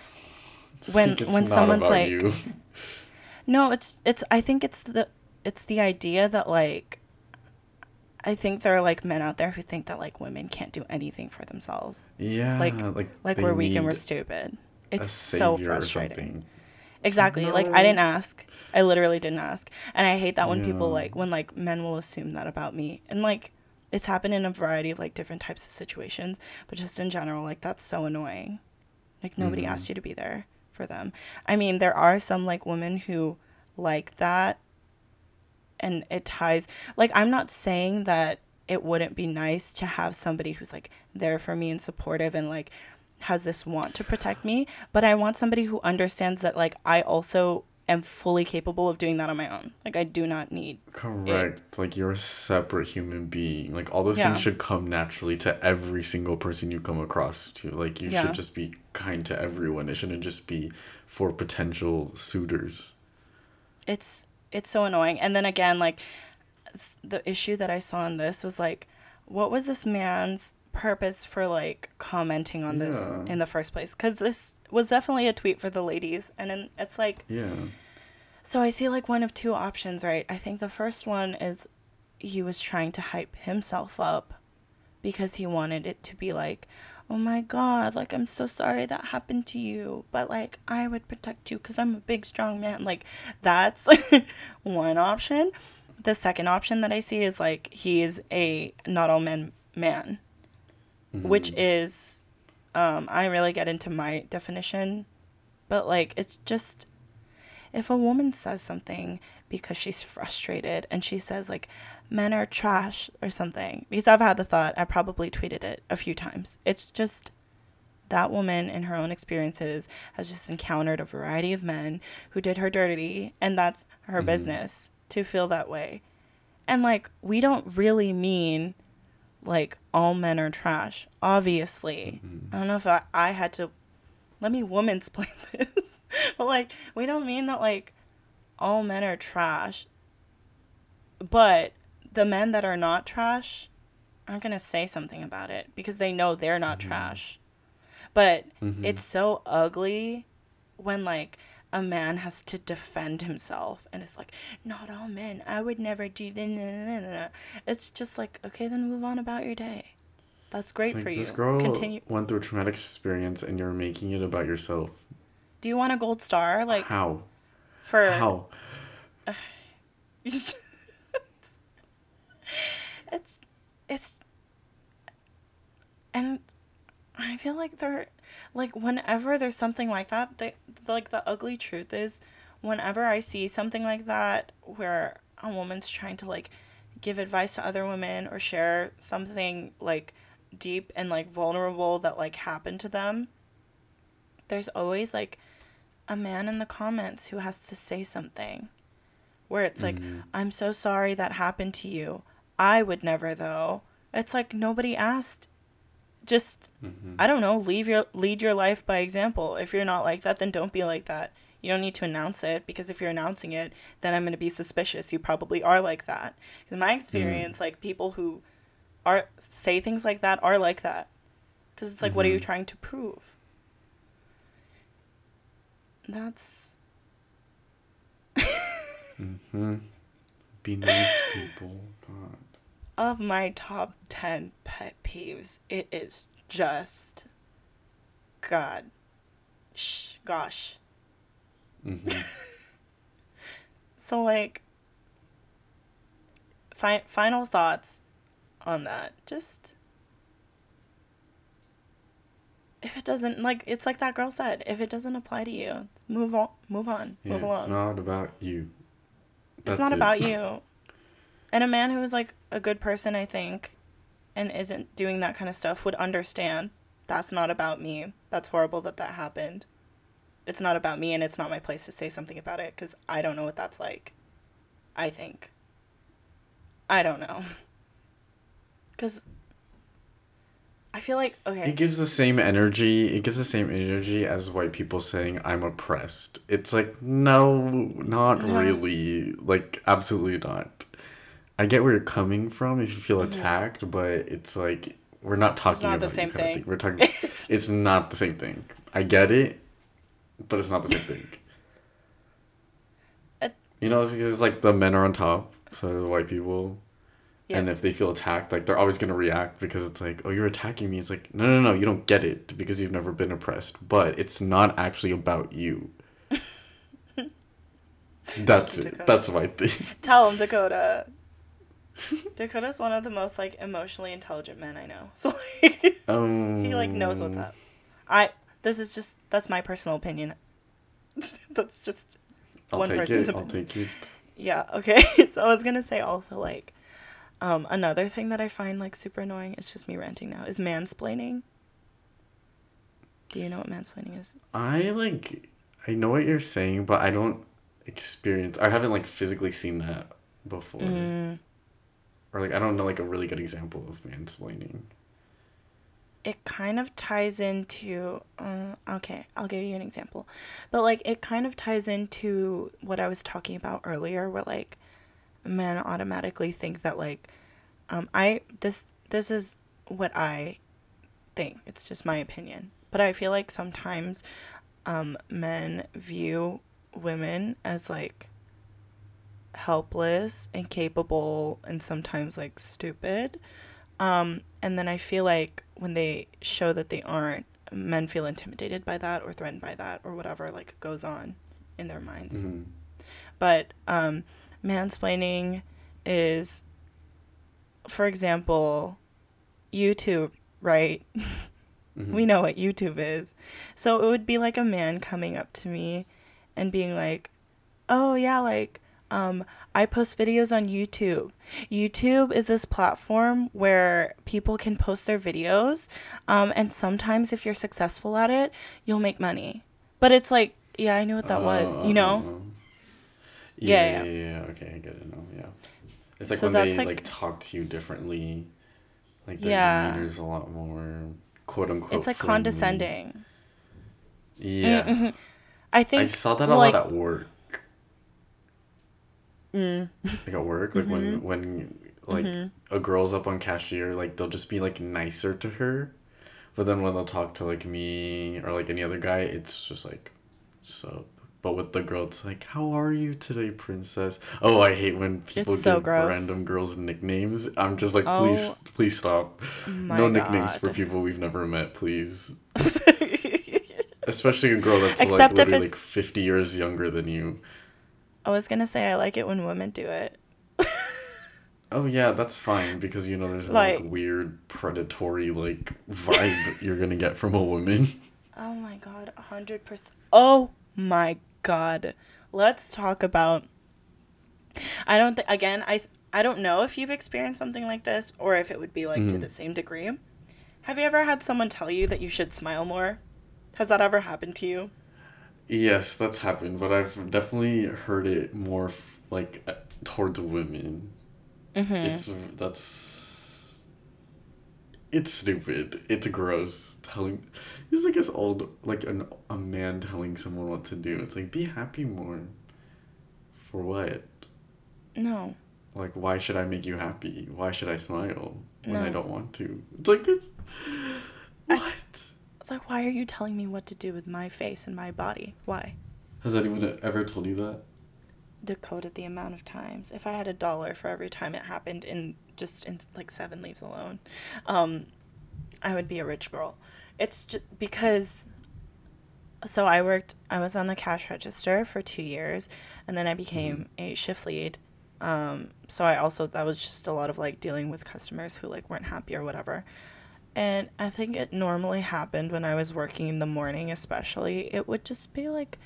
It's, when it's when someone's like... You. No, it's, it's, I think it's the, it's the idea that, like, I think there are, like, men out there who think that, like, women can't do anything for themselves. Yeah. Like, like, like we're weak and we're stupid. It's so frustrating. Exactly. No. Like, I didn't ask. I literally didn't ask. And I hate that when yeah. people, like, when, like, men will assume that about me. And, like, it's happened in a variety of, like, different types of situations. But just in general, like, that's so annoying. Like, nobody mm-hmm. asked you to be there for them. I mean, there are some, like, women who like that. And it ties, like, I'm not saying that it wouldn't be nice to have somebody who's, like, there for me and supportive and, like, has this want to protect me. But I want somebody who understands that, like, I also am fully capable of doing that on my own. Like, I do not need Correct. It. Like, you're a separate human being. Like, all those yeah. things should come naturally to every single person you come across to. Like, you yeah. should just be kind to everyone. It shouldn't just be for potential suitors. It's... It's so annoying. And then again, like, the issue that I saw in this was, like, what was this man's purpose for, like, commenting on yeah. this in the first place? Because this was definitely a tweet for the ladies. And then it's, like... Yeah. So I see, like, one of two options, right? I think the first one is he was trying to hype himself up because he wanted it to be, like, oh, my God, like, I'm so sorry that happened to you, but, like, I would protect you because I'm a big, strong man. Like, that's one option. The second option that I see is, like, he is a not all men man, mm-hmm. which is, um, I really get into my definition, but, like, it's just, if a woman says something because she's frustrated and she says, like, men are trash or something, because I've had the thought, I probably tweeted it a few times. It's just that woman in her own experiences has just encountered a variety of men who did her dirty, and that's her mm-hmm. business to feel that way. And like, we don't really mean like all men are trash, obviously. Mm-hmm. I don't know if I, I had to, let me womansplain this, but like, we don't mean that like all men are trash, but the men that are not trash aren't going to say something about it because they know they're not mm-hmm. trash. But mm-hmm. it's so ugly when, like, a man has to defend himself and it's like, not all men, I would never do that. It's just like, okay, then move on about your day. That's great like for you. This girl Continue. went through a traumatic experience and you're making it about yourself. Do you want a gold star? Like, how? For how? It's, it's, and I feel like they're, like, whenever there's something like that, they, like, the ugly truth is, whenever I see something like that, where a woman's trying to, like, give advice to other women, or share something, like, deep and, like, vulnerable that, like, happened to them, there's always, like, a man in the comments who has to say something where it's like, mm-hmm. I'm so sorry that happened to you. I would never, though. It's like, nobody asked. Just, mm-hmm. I don't know, leave your lead your life by example. If you're not like that, then don't be like that. You don't need to announce it, because if you're announcing it, then I'm going to be suspicious. You probably are like that. In my experience, mm-hmm. like, people who are say things like that are like that. Because it's like, mm-hmm. what are you trying to prove? That's... mm-hmm. Be nice, people. God. Of my top ten pet peeves, it is just... God. Shh. Gosh. Mm-hmm. So, like, fi- final thoughts on that. Just... If it doesn't, like, it's like that girl said, if it doesn't apply to you, move on, move on, yeah, move along. It's not about you. That's it's not it. about you. And a man who is, like, a good person, I think, and isn't doing that kind of stuff would understand, that's not about me. That's horrible that that happened. It's not about me, and it's not my place to say something about it, because I don't know what that's like. I think. I don't know. Because... I feel like, okay. It gives the same energy. It gives the same energy as white people saying, I'm oppressed. It's like, no, not no. really. Like, absolutely not. I get where you're coming from if you feel attacked, mm-hmm. but it's like, we're not talking about the same thing. We're talking, it's not the same thing. I get it, but it's not the same thing. Uh, you know, it's, it's like the men are on top, so the white people... Yes. And if they feel attacked, like, they're always going to react because it's like, oh, you're attacking me. It's like, no, no, no, you don't get it because you've never been oppressed. But it's not actually about you. That's it. Dakota. That's my thing. Tell him, Dakota. Dakota's one of the most, like, emotionally intelligent men I know. So, like, um... he, like, knows what's up. I, this is just, that's my personal opinion. That's just I'll one person's it. opinion. I'll take it. Yeah, okay. So I was going to say also, like, Um, another thing that I find, like, super annoying, it's just me ranting now, is mansplaining. Do you know what mansplaining is? I, like, I know what you're saying, but I don't experience, I haven't, like, physically seen that before. Mm. Or, like, I don't know, like, a really good example of mansplaining. It kind of ties into, uh, okay, I'll give you an example. But, like, it kind of ties into what I was talking about earlier, where, like, men automatically think that, like, um I this this is what I think, it's just my opinion, but I feel like sometimes um men view women as, like, helpless, incapable, and sometimes, like, stupid, um and then I feel like when they show that they aren't, men feel intimidated by that or threatened by that or whatever, like, goes on in their minds. Mm-hmm. But um mansplaining is, for example, YouTube, right? Mm-hmm. We know what YouTube is. So it would be like a man coming up to me and being like, oh, yeah, like, um, I post videos on YouTube. YouTube is this platform where people can post their videos. Um, and sometimes if you're successful at it, you'll make money. But it's like, yeah, I knew what that uh, was, you know? Yeah yeah, yeah, yeah, yeah, okay, I get it now, yeah. It's like so when they, like, like, talk to you differently, like, their yeah. demeanor's a lot more, quote-unquote, it's, like, friendly. Condescending. Yeah. Mm-hmm. I think... I saw that a like, lot at work. Mm. Like, at work, like, mm-hmm. when, when, like, mm-hmm. a girl's up on cashier, like, they'll just be, like, nicer to her, but then when they'll talk to, like, me or, like, any other guy, it's just, like, so... But with the girl, it's like, how are you today, princess? Oh, I hate when people so give gross. random girls nicknames. I'm just like, oh, please, please stop. No nicknames God. for people we've never met, please. Especially a girl that's Except like literally like fifty years younger than you. I was going to say, I like it when women do it. Oh, yeah, that's fine. Because, you know, there's a like, like, weird predatory like vibe you're going to get from a woman. Oh, my God. one hundred percent. Oh, my God. God, let's talk about, I don't think, again, I I don't know if you've experienced something like this or if it would be like mm-hmm. to the same degree, Have you ever had someone tell you that you should smile more? Has that ever happened to you? Yes, that's happened, but I've definitely heard it more f- like towards women. Mm-hmm. It's that's it's stupid. It's gross. Telling it's like this old like an a man telling someone what to do. It's like, be happy more. For what? No. Like, why should I make you happy? Why should I smile when no. I don't want to? It's like, it's... What? I, it's like, why are you telling me what to do with my face and my body? Why? Has anyone ever told you that? Dakota, the amount of times. If I had a dollar for every time it happened in just, in like, Seven Leaves alone, um, I would be a rich girl. It's just because... So I worked... I was on the cash register for two years, and then I became mm. a shift lead. Um, so I also, that was just a lot of like dealing with customers who like weren't happy or whatever. And I think it normally happened when I was working in the morning, especially. It would just be like,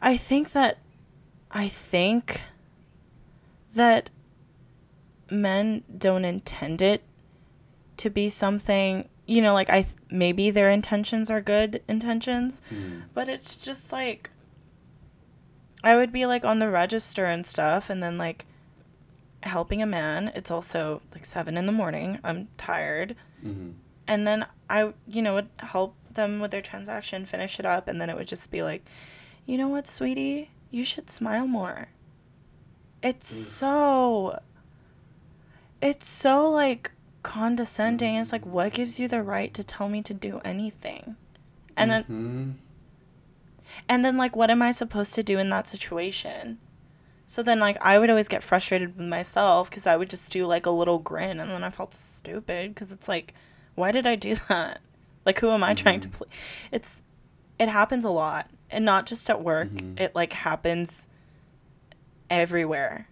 I think that, I think that men don't intend it to be something, you know, like I, th- maybe their intentions are good intentions, mm. but it's just like, I would be, like, on the register and stuff, and then, like, helping a man. It's also, like, seven in the morning. I'm tired. Mm-hmm. And then I, you know, would help them with their transaction, finish it up, and then it would just be like, you know what, sweetie? You should smile more. It's mm. so... It's so, like, condescending. Mm-hmm. It's like, what gives you the right to tell me to do anything? And mm-hmm. then... And then, like, what am I supposed to do in that situation? So then, like, I would always get frustrated with myself because I would just do, like, a little grin. And then I felt stupid because it's like, why did I do that? Like, who am I mm-hmm. trying to please? It's, it happens a lot. And not just at work. Mm-hmm. It, like, happens everywhere.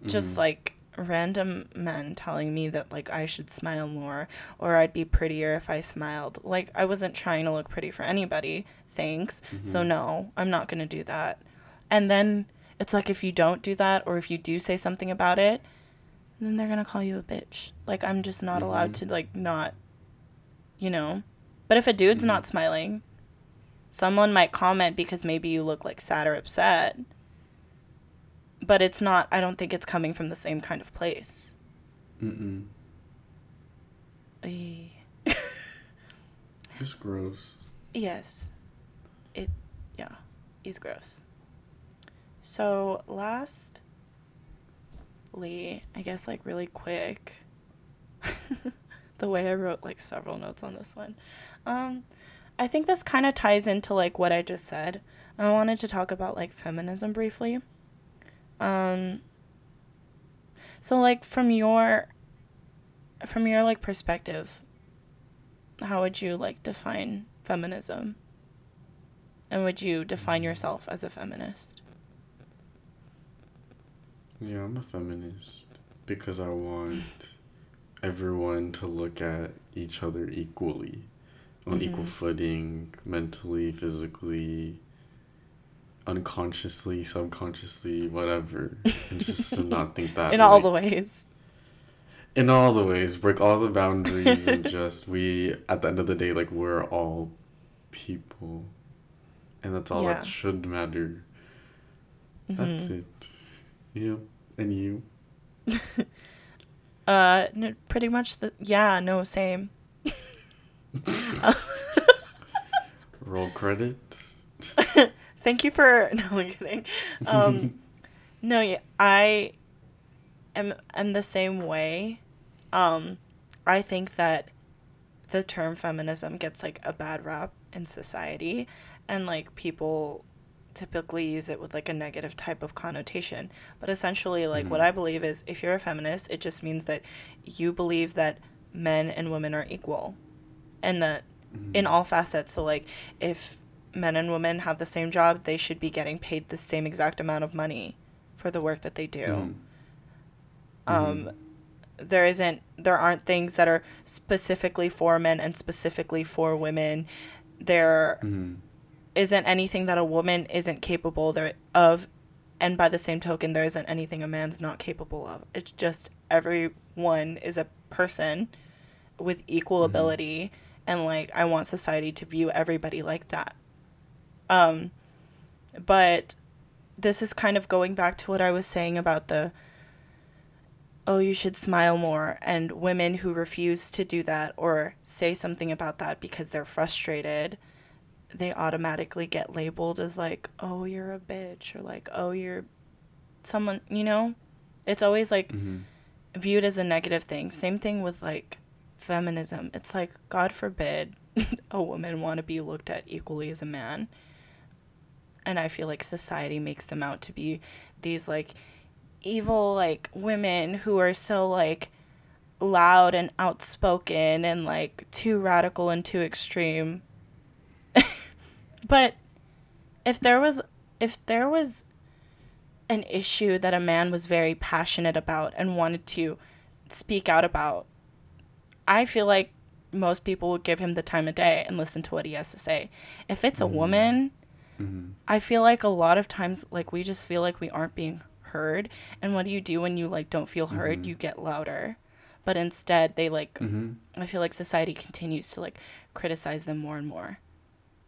Mm-hmm. Just, like, random men telling me that, like, I should smile more or I'd be prettier if I smiled. Like, I wasn't trying to look pretty for anybody. Thanks. Mm-hmm. So no, I'm not going to do that. And then it's like, if you don't do that or if you do say something about it, then they're going to call you a bitch. Like, I'm just not mm-hmm. allowed to, like, not, you know. But if a dude's mm-hmm. not smiling, someone might comment because maybe you look, like, sad or upset. But it's not, I don't think it's coming from the same kind of place. Mm-mm. It's gross. Yes. It, yeah, he's gross. So, lastly, I guess, like, really quick, the way I wrote, like, several notes on this one, um, I think this kind of ties into, like, what I just said. I wanted to talk about, like, feminism briefly. Um, so, like, from your, from your, like, perspective, how would you, like, define feminism? And would you define yourself as a feminist? Yeah, I'm a feminist because I want everyone to look at each other equally, on mm-hmm. equal footing, mentally, physically, unconsciously, subconsciously, whatever. And just to not think that. In like, all the ways. In all the ways. Break all the boundaries and just we, at the end of the day, like, we're all people. And that's all yeah. that should matter. Mm-hmm. That's it. Yeah. And you? uh, no, pretty much the... Yeah, no, same. Roll credit. Thank you for... No, I'm kidding. Um, no, yeah, I am, am the same way. Um, I think that the term feminism gets, like, a bad rap in society. And, like, people typically use it with, like, a negative type of connotation. But essentially, like, mm-hmm. what I believe is if you're a feminist, it just means that you believe that men and women are equal. And that mm-hmm. in all facets. So, like, if men and women have the same job, they should be getting paid the same exact amount of money for the work that they do. Mm-hmm. Um, there isn't, there aren't things that are specifically for men and specifically for women. There... Mm-hmm. isn't anything that a woman isn't capable of, and by the same token, there isn't anything a man's not capable of. It's just everyone is a person with equal ability, mm-hmm. and like I want society to view everybody like that. Um, but this is kind of going back to what I was saying about the, oh, you should smile more, and women who refuse to do that or say something about that because they're frustrated, they automatically get labeled as like, oh, you're a bitch, or like, oh, you're someone, you know, it's always like mm-hmm. viewed as a negative thing. Same thing with like feminism. It's like, God forbid a woman want to be looked at equally as a man. And I feel like society makes them out to be these like evil like women who are so like loud and outspoken and like too radical and too extreme. But if there was if there was an issue that a man was very passionate about and wanted to speak out about, I feel like most people would give him the time of day and listen to what he has to say. If it's a mm-hmm. woman, mm-hmm. I feel like a lot of times, like, we just feel like we aren't being heard. And what do you do when you, like, don't feel heard? Mm-hmm. You get louder. But instead, they, like, mm-hmm. I feel like society continues to, like, criticize them more and more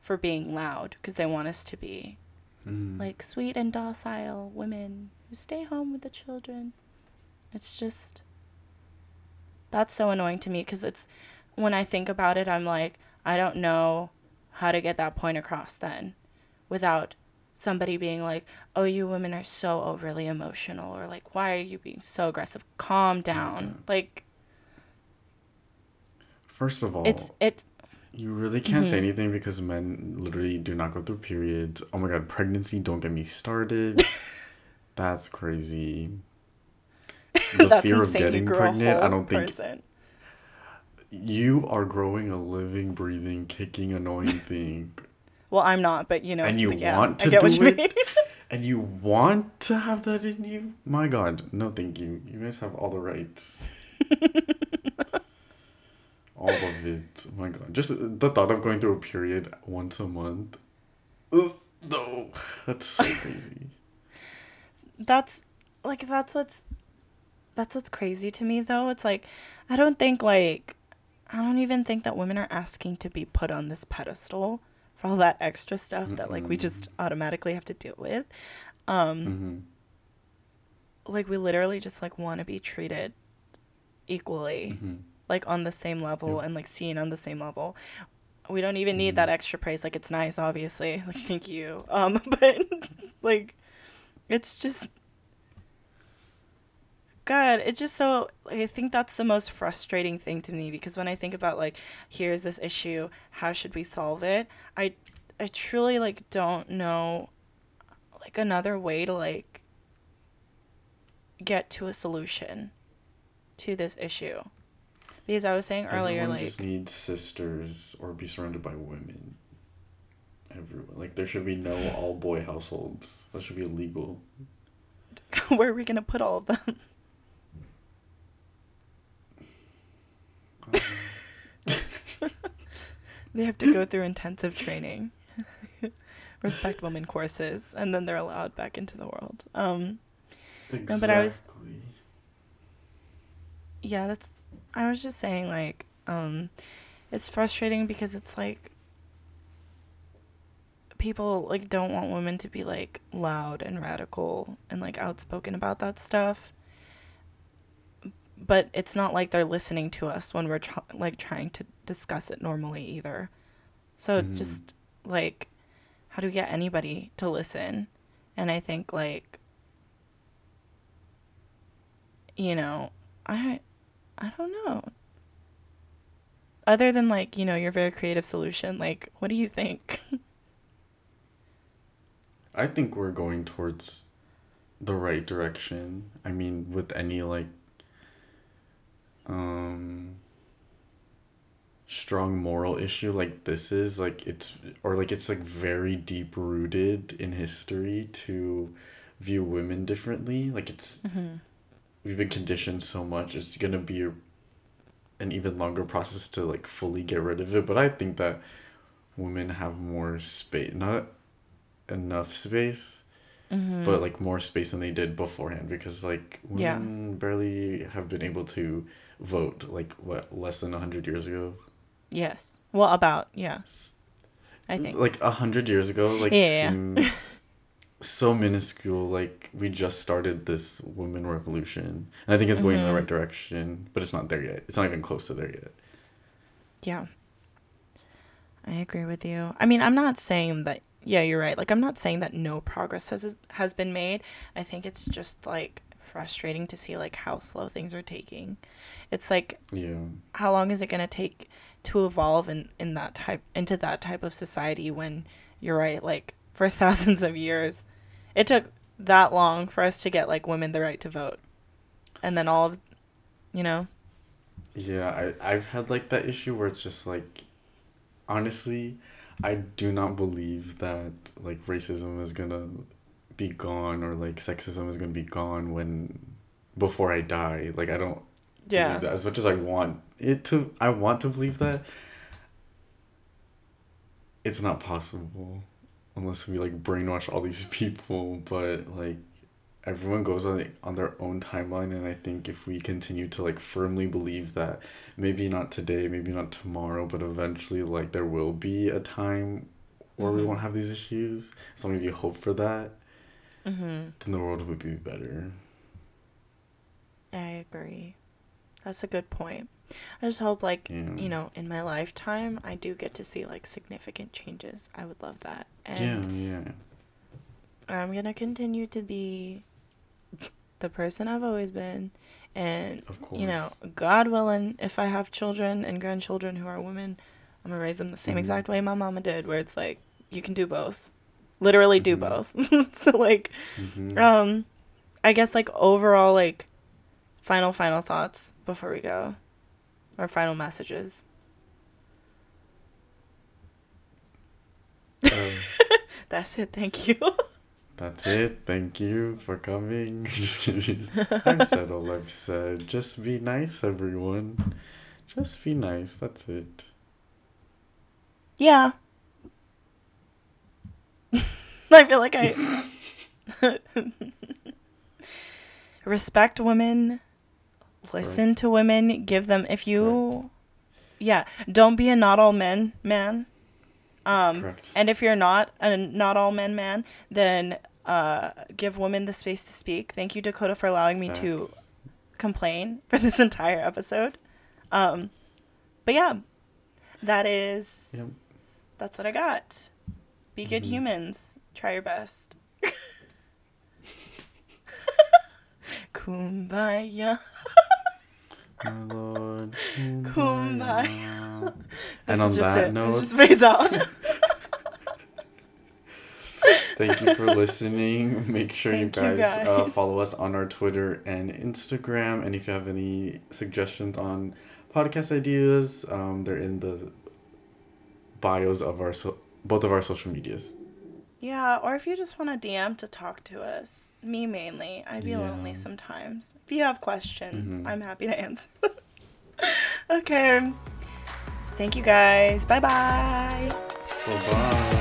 for being loud, because they want us to be, mm-hmm. like, sweet and docile women who stay home with the children. It's just, that's so annoying to me, because it's, when I think about it, I'm like, I don't know how to get that point across then, without somebody being like, oh, you women are so overly emotional, or like, why are you being so aggressive? Calm down. Yeah. Like, first of all, it's it's you really can't mm-hmm. say anything, because men literally do not go through periods. Oh my god, pregnancy, don't get me started. That's crazy. The That's fear insane. Of getting pregnant, I don't think person. You are growing a living, breathing, kicking, annoying thing. Well, I'm not, but you know, and you the, yeah, want to I get do what you it, mean. And you want to have that in you. My God, no, thank you. You guys have all the rights, all of it. Oh my God, just the thought of going through a period once a month. Ugh, no, that's so crazy. That's like that's what's that's what's crazy to me though. It's like I don't think like I don't even think that women are asking to be put on this pedestal. All that extra stuff that like we just automatically have to deal with, um mm-hmm. like we literally just like want to be treated equally, mm-hmm. like on the same level, yeah. and like seen on the same level. We don't even need mm-hmm. that extra praise. Like, it's nice, obviously, like, thank you, um but like it's just God, it's just so, like, I think that's the most frustrating thing to me, because when I think about, like, here's this issue, how should we solve it? I, I truly, like, don't know, like, another way to, like, get to a solution to this issue. Because I was saying earlier, everyone like... Everyone just needs sisters or be surrounded by women. Everyone. Like, there should be no all-boy households. That should be illegal. Where are we going to put all of them? They have to go through intensive training, respect women courses, and then they're allowed back into the world. Um, exactly. No, but I was, yeah, that's. I was just saying, like, um, it's frustrating because it's like people like don't want women to be like loud and radical and like outspoken about that stuff. But it's not like they're listening to us when we're tr- like trying to discuss it normally either. So mm-hmm. just like, how do we get anybody to listen? And I think like, you know, I, I don't know. Other than like, you know, your very creative solution, like, what do you think? I think we're going towards the right direction. I mean, with any like, um strong moral issue like this is like it's or like it's like very deep rooted in history to view women differently. Like it's mm-hmm. we've been conditioned so much. It's gonna be a, an even longer process to like fully get rid of it. But I think that women have more space, not enough space, mm-hmm. but like more space than they did beforehand, because like women yeah. barely have been able to vote, like, what, less than one hundred years ago? Yes. Well, about, yeah. I think. Like, one hundred years ago, like, yeah, seems yeah. so minuscule. Like, we just started this women revolution. And I think it's going mm-hmm. in the right direction, but it's not there yet. It's not even close to there yet. Yeah. I agree with you. I mean, I'm not saying that, yeah, you're right. Like, I'm not saying that no progress has has been made. I think it's just, like, frustrating to see, like, how slow things are taking. It's like, yeah, how long is it going to take to evolve in, in that type into that type of society when, you're right, like, for thousands of years, it took that long for us to get, like, women the right to vote. And then all of, you know? Yeah, I, I've had, like, that issue where it's just, like, honestly, I do not believe that, like, racism is gonna be gone or, like, sexism is gonna be gone when, before I die. Like, I don't yeah. believe that. As much as I want it to, I want to believe that, it's not possible unless we, like, brainwash all these people. But, like, everyone goes on, like, on their own timeline, and I think if we continue to, like, firmly believe that maybe not today, maybe not tomorrow, but eventually, like, there will be a time where mm-hmm. we won't have these issues, as long as you hope for that, mm-hmm. then the world would be better. I agree. That's a good point. I just hope, like, yeah. you know, in my lifetime, I do get to see, like, significant changes. I would love that. And yeah, yeah. I'm gonna continue to be the person I've always been, and, you know, God willing, if I have children and grandchildren who are women, I'm gonna raise them the same mm-hmm. exact way my mama did, where it's like, you can do both, literally do mm-hmm. both. So, like, mm-hmm. um I guess, like, overall, like, final final thoughts before we go, or final messages. um, that's it thank you That's it. Thank you for coming. Just kidding. I've said all I've said. Just be nice, everyone. Just be nice. That's it. Yeah. I feel like I... Respect women. Listen right. to women. Give them... If you... Right. Yeah. Don't be a not all men man. Um, Correct. And if you're not a not all men man, then uh, give women the space to speak. Thank you, Dakota, for allowing me Facts. to complain for this entire episode. Um, but yeah, that is, yep. that's what I got. Be good mm-hmm. humans. Try your best. Kumbaya. My Lord. Kumbaya. And on that it. note, just fades out. Thank you for listening. Make sure you guys, you guys. Uh, follow us on our Twitter and Instagram. And if you have any suggestions on podcast ideas, um, they're in the bios of our so- both of our social medias. Yeah, or if you just want a D M to talk to us, me mainly. I be yeah. lonely sometimes. If you have questions, mm-hmm. I'm happy to answer. Okay. Thank you, guys. Bye-bye. Bye-bye. Bye.